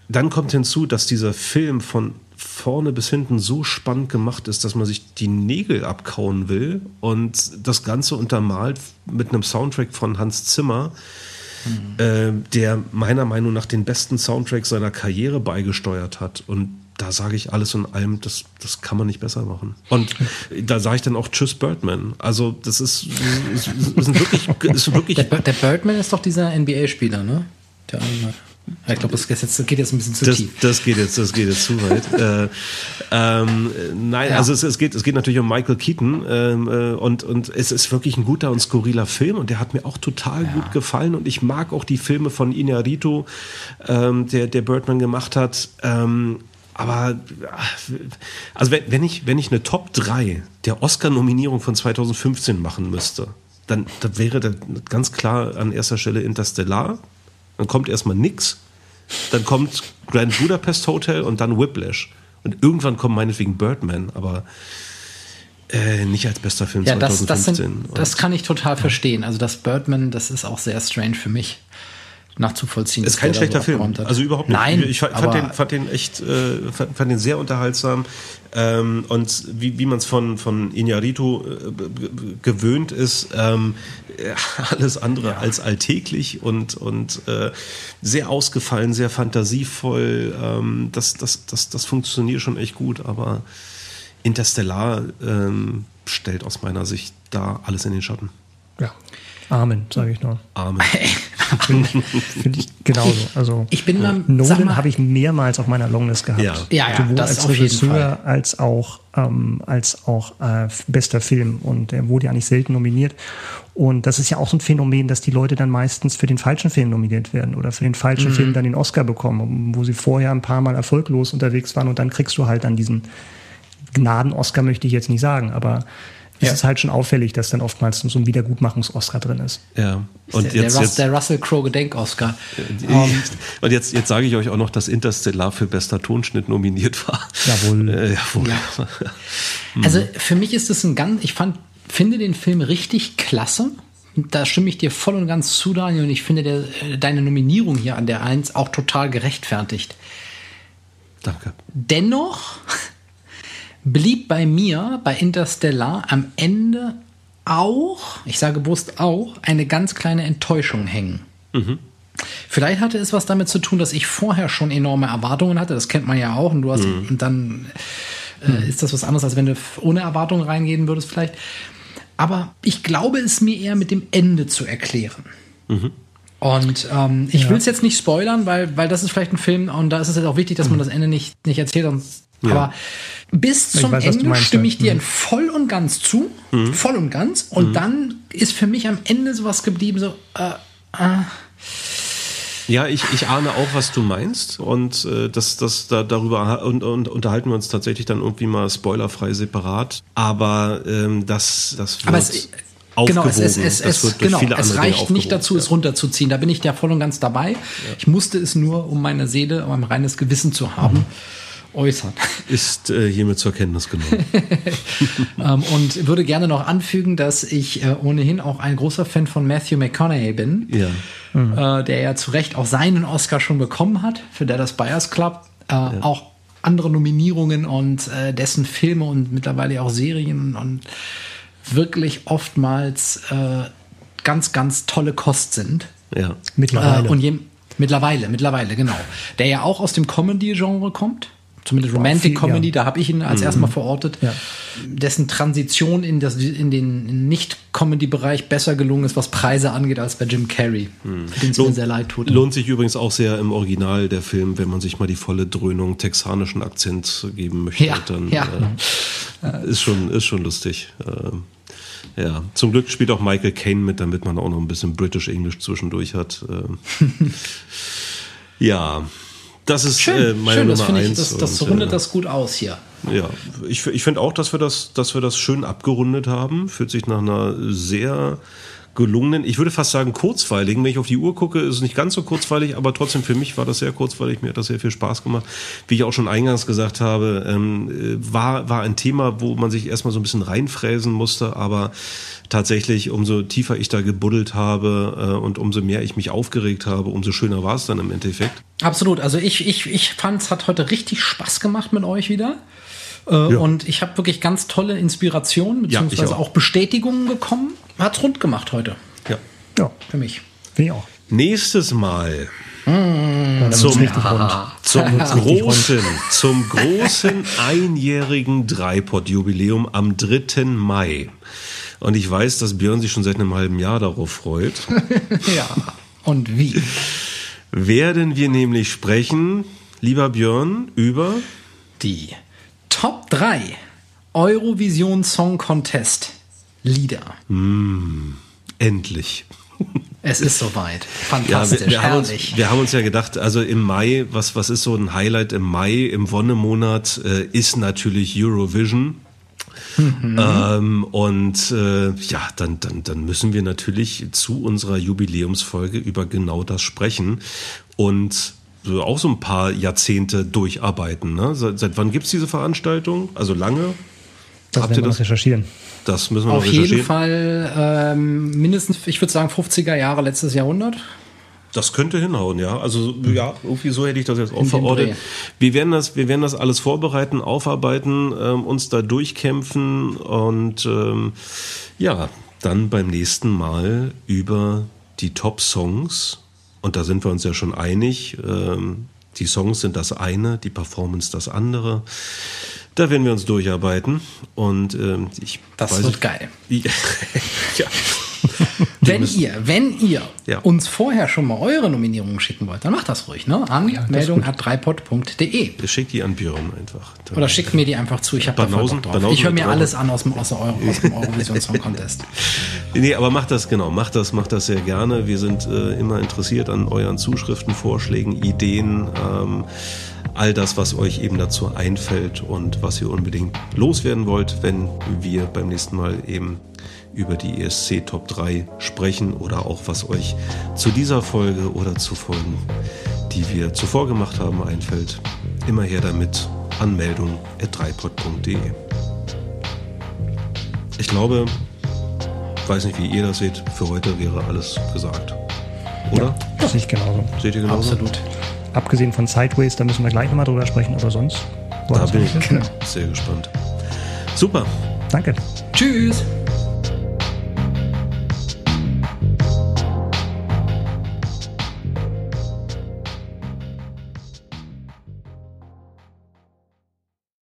Dann kommt hinzu, dass dieser Film von vorne bis hinten so spannend gemacht ist, dass man sich die Nägel abkauen will, und das Ganze untermalt mit einem Soundtrack von Hans Zimmer, mhm. äh, der meiner Meinung nach den besten Soundtrack seiner Karriere beigesteuert hat. Und da sage ich alles in allem, das, das kann man nicht besser machen. Und da sage ich dann auch Tschüss Birdman. Also das ist, ist, ist wirklich... Ist wirklich der, der Birdman ist doch dieser N B A-Spieler, ne? Der Anwalt. Ich glaube, das geht jetzt ein bisschen zu das, tief. Das geht jetzt, das geht jetzt zu weit. äh, ähm, nein, ja. also es, es geht, es geht natürlich um Michael Keaton ähm, äh, und und es ist wirklich ein guter und skurriler Film, und der hat mir auch total ja. gut gefallen, und ich mag auch die Filme von Iñárritu, ähm, der der Birdman gemacht hat. Ähm, aber also wenn, wenn ich wenn ich eine Top drei der Oscar-Nominierung von zweitausendfünfzehn machen müsste, dann das wäre das ganz klar an erster Stelle Interstellar. Dann kommt erstmal nix, dann kommt Grand Budapest Hotel und dann Whiplash. Und irgendwann kommt meinetwegen Birdman, aber äh, nicht als bester Film ja, zweitausendfünfzehn. Das, das, sind, das kann ich total ja. verstehen. Also das Birdman, das ist auch sehr strange für mich nachzuvollziehen. Ist kein schlechter so Film, also überhaupt nicht. Nein, ich fand, fand, den, fand den echt, äh, fand, fand den sehr unterhaltsam, ähm, und wie, wie man es von, von Iñárritu äh, gewöhnt ist, ähm, alles andere ja. als alltäglich und, und äh, sehr ausgefallen, sehr fantasievoll, ähm, das, das, das, das funktioniert schon echt gut, aber Interstellar ähm, stellt aus meiner Sicht da alles in den Schatten. Ja. Amen, sage ich nur. Amen. Finde find ich genauso. Also ich bin dann, Nolan habe ich mehrmals auf meiner Longlist gehabt. Ja, ja, ja, sowohl als Regisseur als auch ähm, als auch äh, bester Film, und er wurde ja nicht selten nominiert. Und das ist ja auch so ein Phänomen, dass die Leute dann meistens für den falschen Film nominiert werden oder für den falschen mhm. Film dann den Oscar bekommen, wo sie vorher ein paar Mal erfolglos unterwegs waren, und dann kriegst du halt dann diesen Gnaden-Oscar, möchte ich jetzt nicht sagen, aber es ja. ist halt schon auffällig, dass dann oftmals so ein Wiedergutmachungs-Oscar drin ist. Ja. Und der, jetzt, der, Rus- der Russell Crowe-Gedenk-Oscar. Um, und jetzt, jetzt sage ich euch auch noch, dass Interstellar für bester Tonschnitt nominiert war. Jawohl. Äh, jawohl. Ja. Also für mich ist das ein ganz, ich fand, finde den Film richtig klasse. Da stimme ich dir voll und ganz zu, Daniel. Und ich finde der, deine Nominierung hier an der eins auch total gerechtfertigt. Danke. Dennoch blieb bei mir, bei Interstellar, am Ende auch, ich sage bewusst auch, eine ganz kleine Enttäuschung hängen. Mhm. Vielleicht hatte es was damit zu tun, dass ich vorher schon enorme Erwartungen hatte, das kennt man ja auch, und du hast mhm. und dann äh, mhm. ist das was anderes, als wenn du ohne Erwartungen reingehen würdest vielleicht. Aber ich glaube, es mir eher mit dem Ende zu erklären. Mhm. Und ähm, ich ja. will es jetzt nicht spoilern, weil, weil das ist vielleicht ein Film, und da ist es jetzt auch wichtig, dass mhm. man das Ende nicht, nicht erzählt, sonst ja. Aber bis zum weiß, Ende stimme ich dir mhm. voll und ganz zu. Mhm. Voll und ganz. Und mhm. dann ist für mich am Ende sowas geblieben, so äh, äh. Ja, ich, ich ahne auch, was du meinst. Und äh, das, das, da, darüber und, und unterhalten wir uns tatsächlich dann irgendwie mal spoilerfrei separat. Aber ähm, das, das wird... Aber es, Genau, es, es, es, es, genau, es reicht nicht dazu, ja. es runterzuziehen. Da bin ich ja voll und ganz dabei. Ja. Ich musste es nur, um meine Seele, um ein reines Gewissen zu haben, mhm. äußern. Ist äh, hiermit zur Kenntnis genommen. ähm, und würde gerne noch anfügen, dass ich äh, ohnehin auch ein großer Fan von Matthew McConaughey bin, ja. Mhm. Äh, der ja zu Recht auch seinen Oscar schon bekommen hat, für der das Buyers Club, äh, ja. auch andere Nominierungen und äh, dessen Filme und mittlerweile auch Serien und wirklich oftmals äh, ganz, ganz tolle Kost sind. Ja, mittlerweile. Äh, und je, mittlerweile, mittlerweile, genau. Der ja auch aus dem Comedy-Genre kommt. Zumindest Romantic viel, Comedy, ja. da habe ich ihn als mhm. erstmal verortet, ja. dessen Transition in, das, in den Nicht-Comedy-Bereich besser gelungen ist, was Preise angeht, als bei Jim Carrey, mhm. für den es mir sehr leid tut. Lohnt sich übrigens auch sehr im Original der Film, wenn man sich mal die volle Dröhnung texanischen Akzent geben möchte. Ja, dann ja. Äh, ist, schon, ist schon lustig. Äh, ja. Zum Glück spielt auch Michael Caine mit, damit man auch noch ein bisschen British English zwischendurch hat. Äh, ja. Das ist schön, äh, meine schön, Nummer das eins. Ich, das, das rundet äh, das gut aus hier. Ja, ich, ich finde auch, dass wir das, dass wir das schön abgerundet haben. Fühlt sich nach einer sehr gelungenen, ich würde fast sagen kurzweiligen, wenn ich auf die Uhr gucke, ist es nicht ganz so kurzweilig, aber trotzdem für mich war das sehr kurzweilig, mir hat das sehr viel Spaß gemacht. Wie ich auch schon eingangs gesagt habe, ähm, war, war ein Thema, wo man sich erstmal so ein bisschen reinfräsen musste, aber tatsächlich, umso tiefer ich da gebuddelt habe äh, und umso mehr ich mich aufgeregt habe, umso schöner war es dann im Endeffekt. Absolut, also ich, ich, ich fand, es hat heute richtig Spaß gemacht mit euch wieder. Äh, ja. Und ich habe wirklich ganz tolle Inspirationen bzw. Ja, auch. auch Bestätigungen bekommen. Hat's rund gemacht heute. Ja. Ja, für mich. Finde ich auch. Nächstes Mal mmh, zum, ja. zum, großen, zum großen einjährigen Dreipod-Jubiläum am dritten Mai. Und ich weiß, dass Björn sich schon seit einem halben Jahr darauf freut. Ja, und wie? Werden wir nämlich sprechen, lieber Björn, über die Top drei Eurovision Song Contest Lieder. Mm, endlich. Es ist soweit. Fantastisch, ja, wir, wir herrlich. Haben uns, wir haben uns ja gedacht, also im Mai, was, was ist so ein Highlight im Mai, im Wonnemonat, äh, ist natürlich Eurovision. Mhm. Ähm, und äh, ja, dann, dann, dann müssen wir natürlich zu unserer Jubiläumsfolge über genau das sprechen und so auch so ein paar Jahrzehnte durcharbeiten. Ne? Seit, seit wann gibt es diese Veranstaltung? Also lange? Das Habt werden ihr das? wir noch recherchieren. Das müssen wir noch recherchieren. Auf jeden Fall ähm, mindestens, ich würde sagen, fünfziger Jahre letztes Jahrhundert. Das könnte hinhauen, ja. Also ja, irgendwie so hätte ich das jetzt auch verortet. Wir werden das, wir werden das alles vorbereiten, aufarbeiten, ähm, uns da durchkämpfen und ähm, ja, dann beim nächsten Mal über die Top-Songs. Und da sind wir uns ja schon einig. Ähm, die Songs sind das eine, die Performance das andere. Da werden wir uns durcharbeiten. Und ähm, ich das weiß, wird geil. Ja. Ja. Wenn ihr, wenn ihr ja. uns vorher schon mal eure Nominierungen schicken wollt, dann macht das ruhig, ne? An ja, meldung at dreipod punkt de. Schickt die an Björn einfach. Dann Oder schickt mir die einfach zu, ich habe da voll Bock drauf. Ich höre mir alles an aus dem, aus dem Eurovision Song Contest. Nee, aber macht das, genau, macht das, macht das sehr gerne. Wir sind äh, immer interessiert an euren Zuschriften, Vorschlägen, Ideen, ähm, all das, was euch eben dazu einfällt und was ihr unbedingt loswerden wollt, wenn wir beim nächsten Mal eben über die E S C Top drei sprechen oder auch was euch zu dieser Folge oder zu Folgen, die wir zuvor gemacht haben, einfällt. Immer her damit, anmeldung at dreipod punkt de. Ich glaube, weiß nicht, wie ihr das seht, für heute wäre alles gesagt. Oder? Ja, das sehe ich genauso. Seht ihr genauso? Absolut. Abgesehen von Sideways, da müssen wir gleich nochmal drüber sprechen, aber sonst. Da bin ich sehr gespannt. Super. Danke. Tschüss.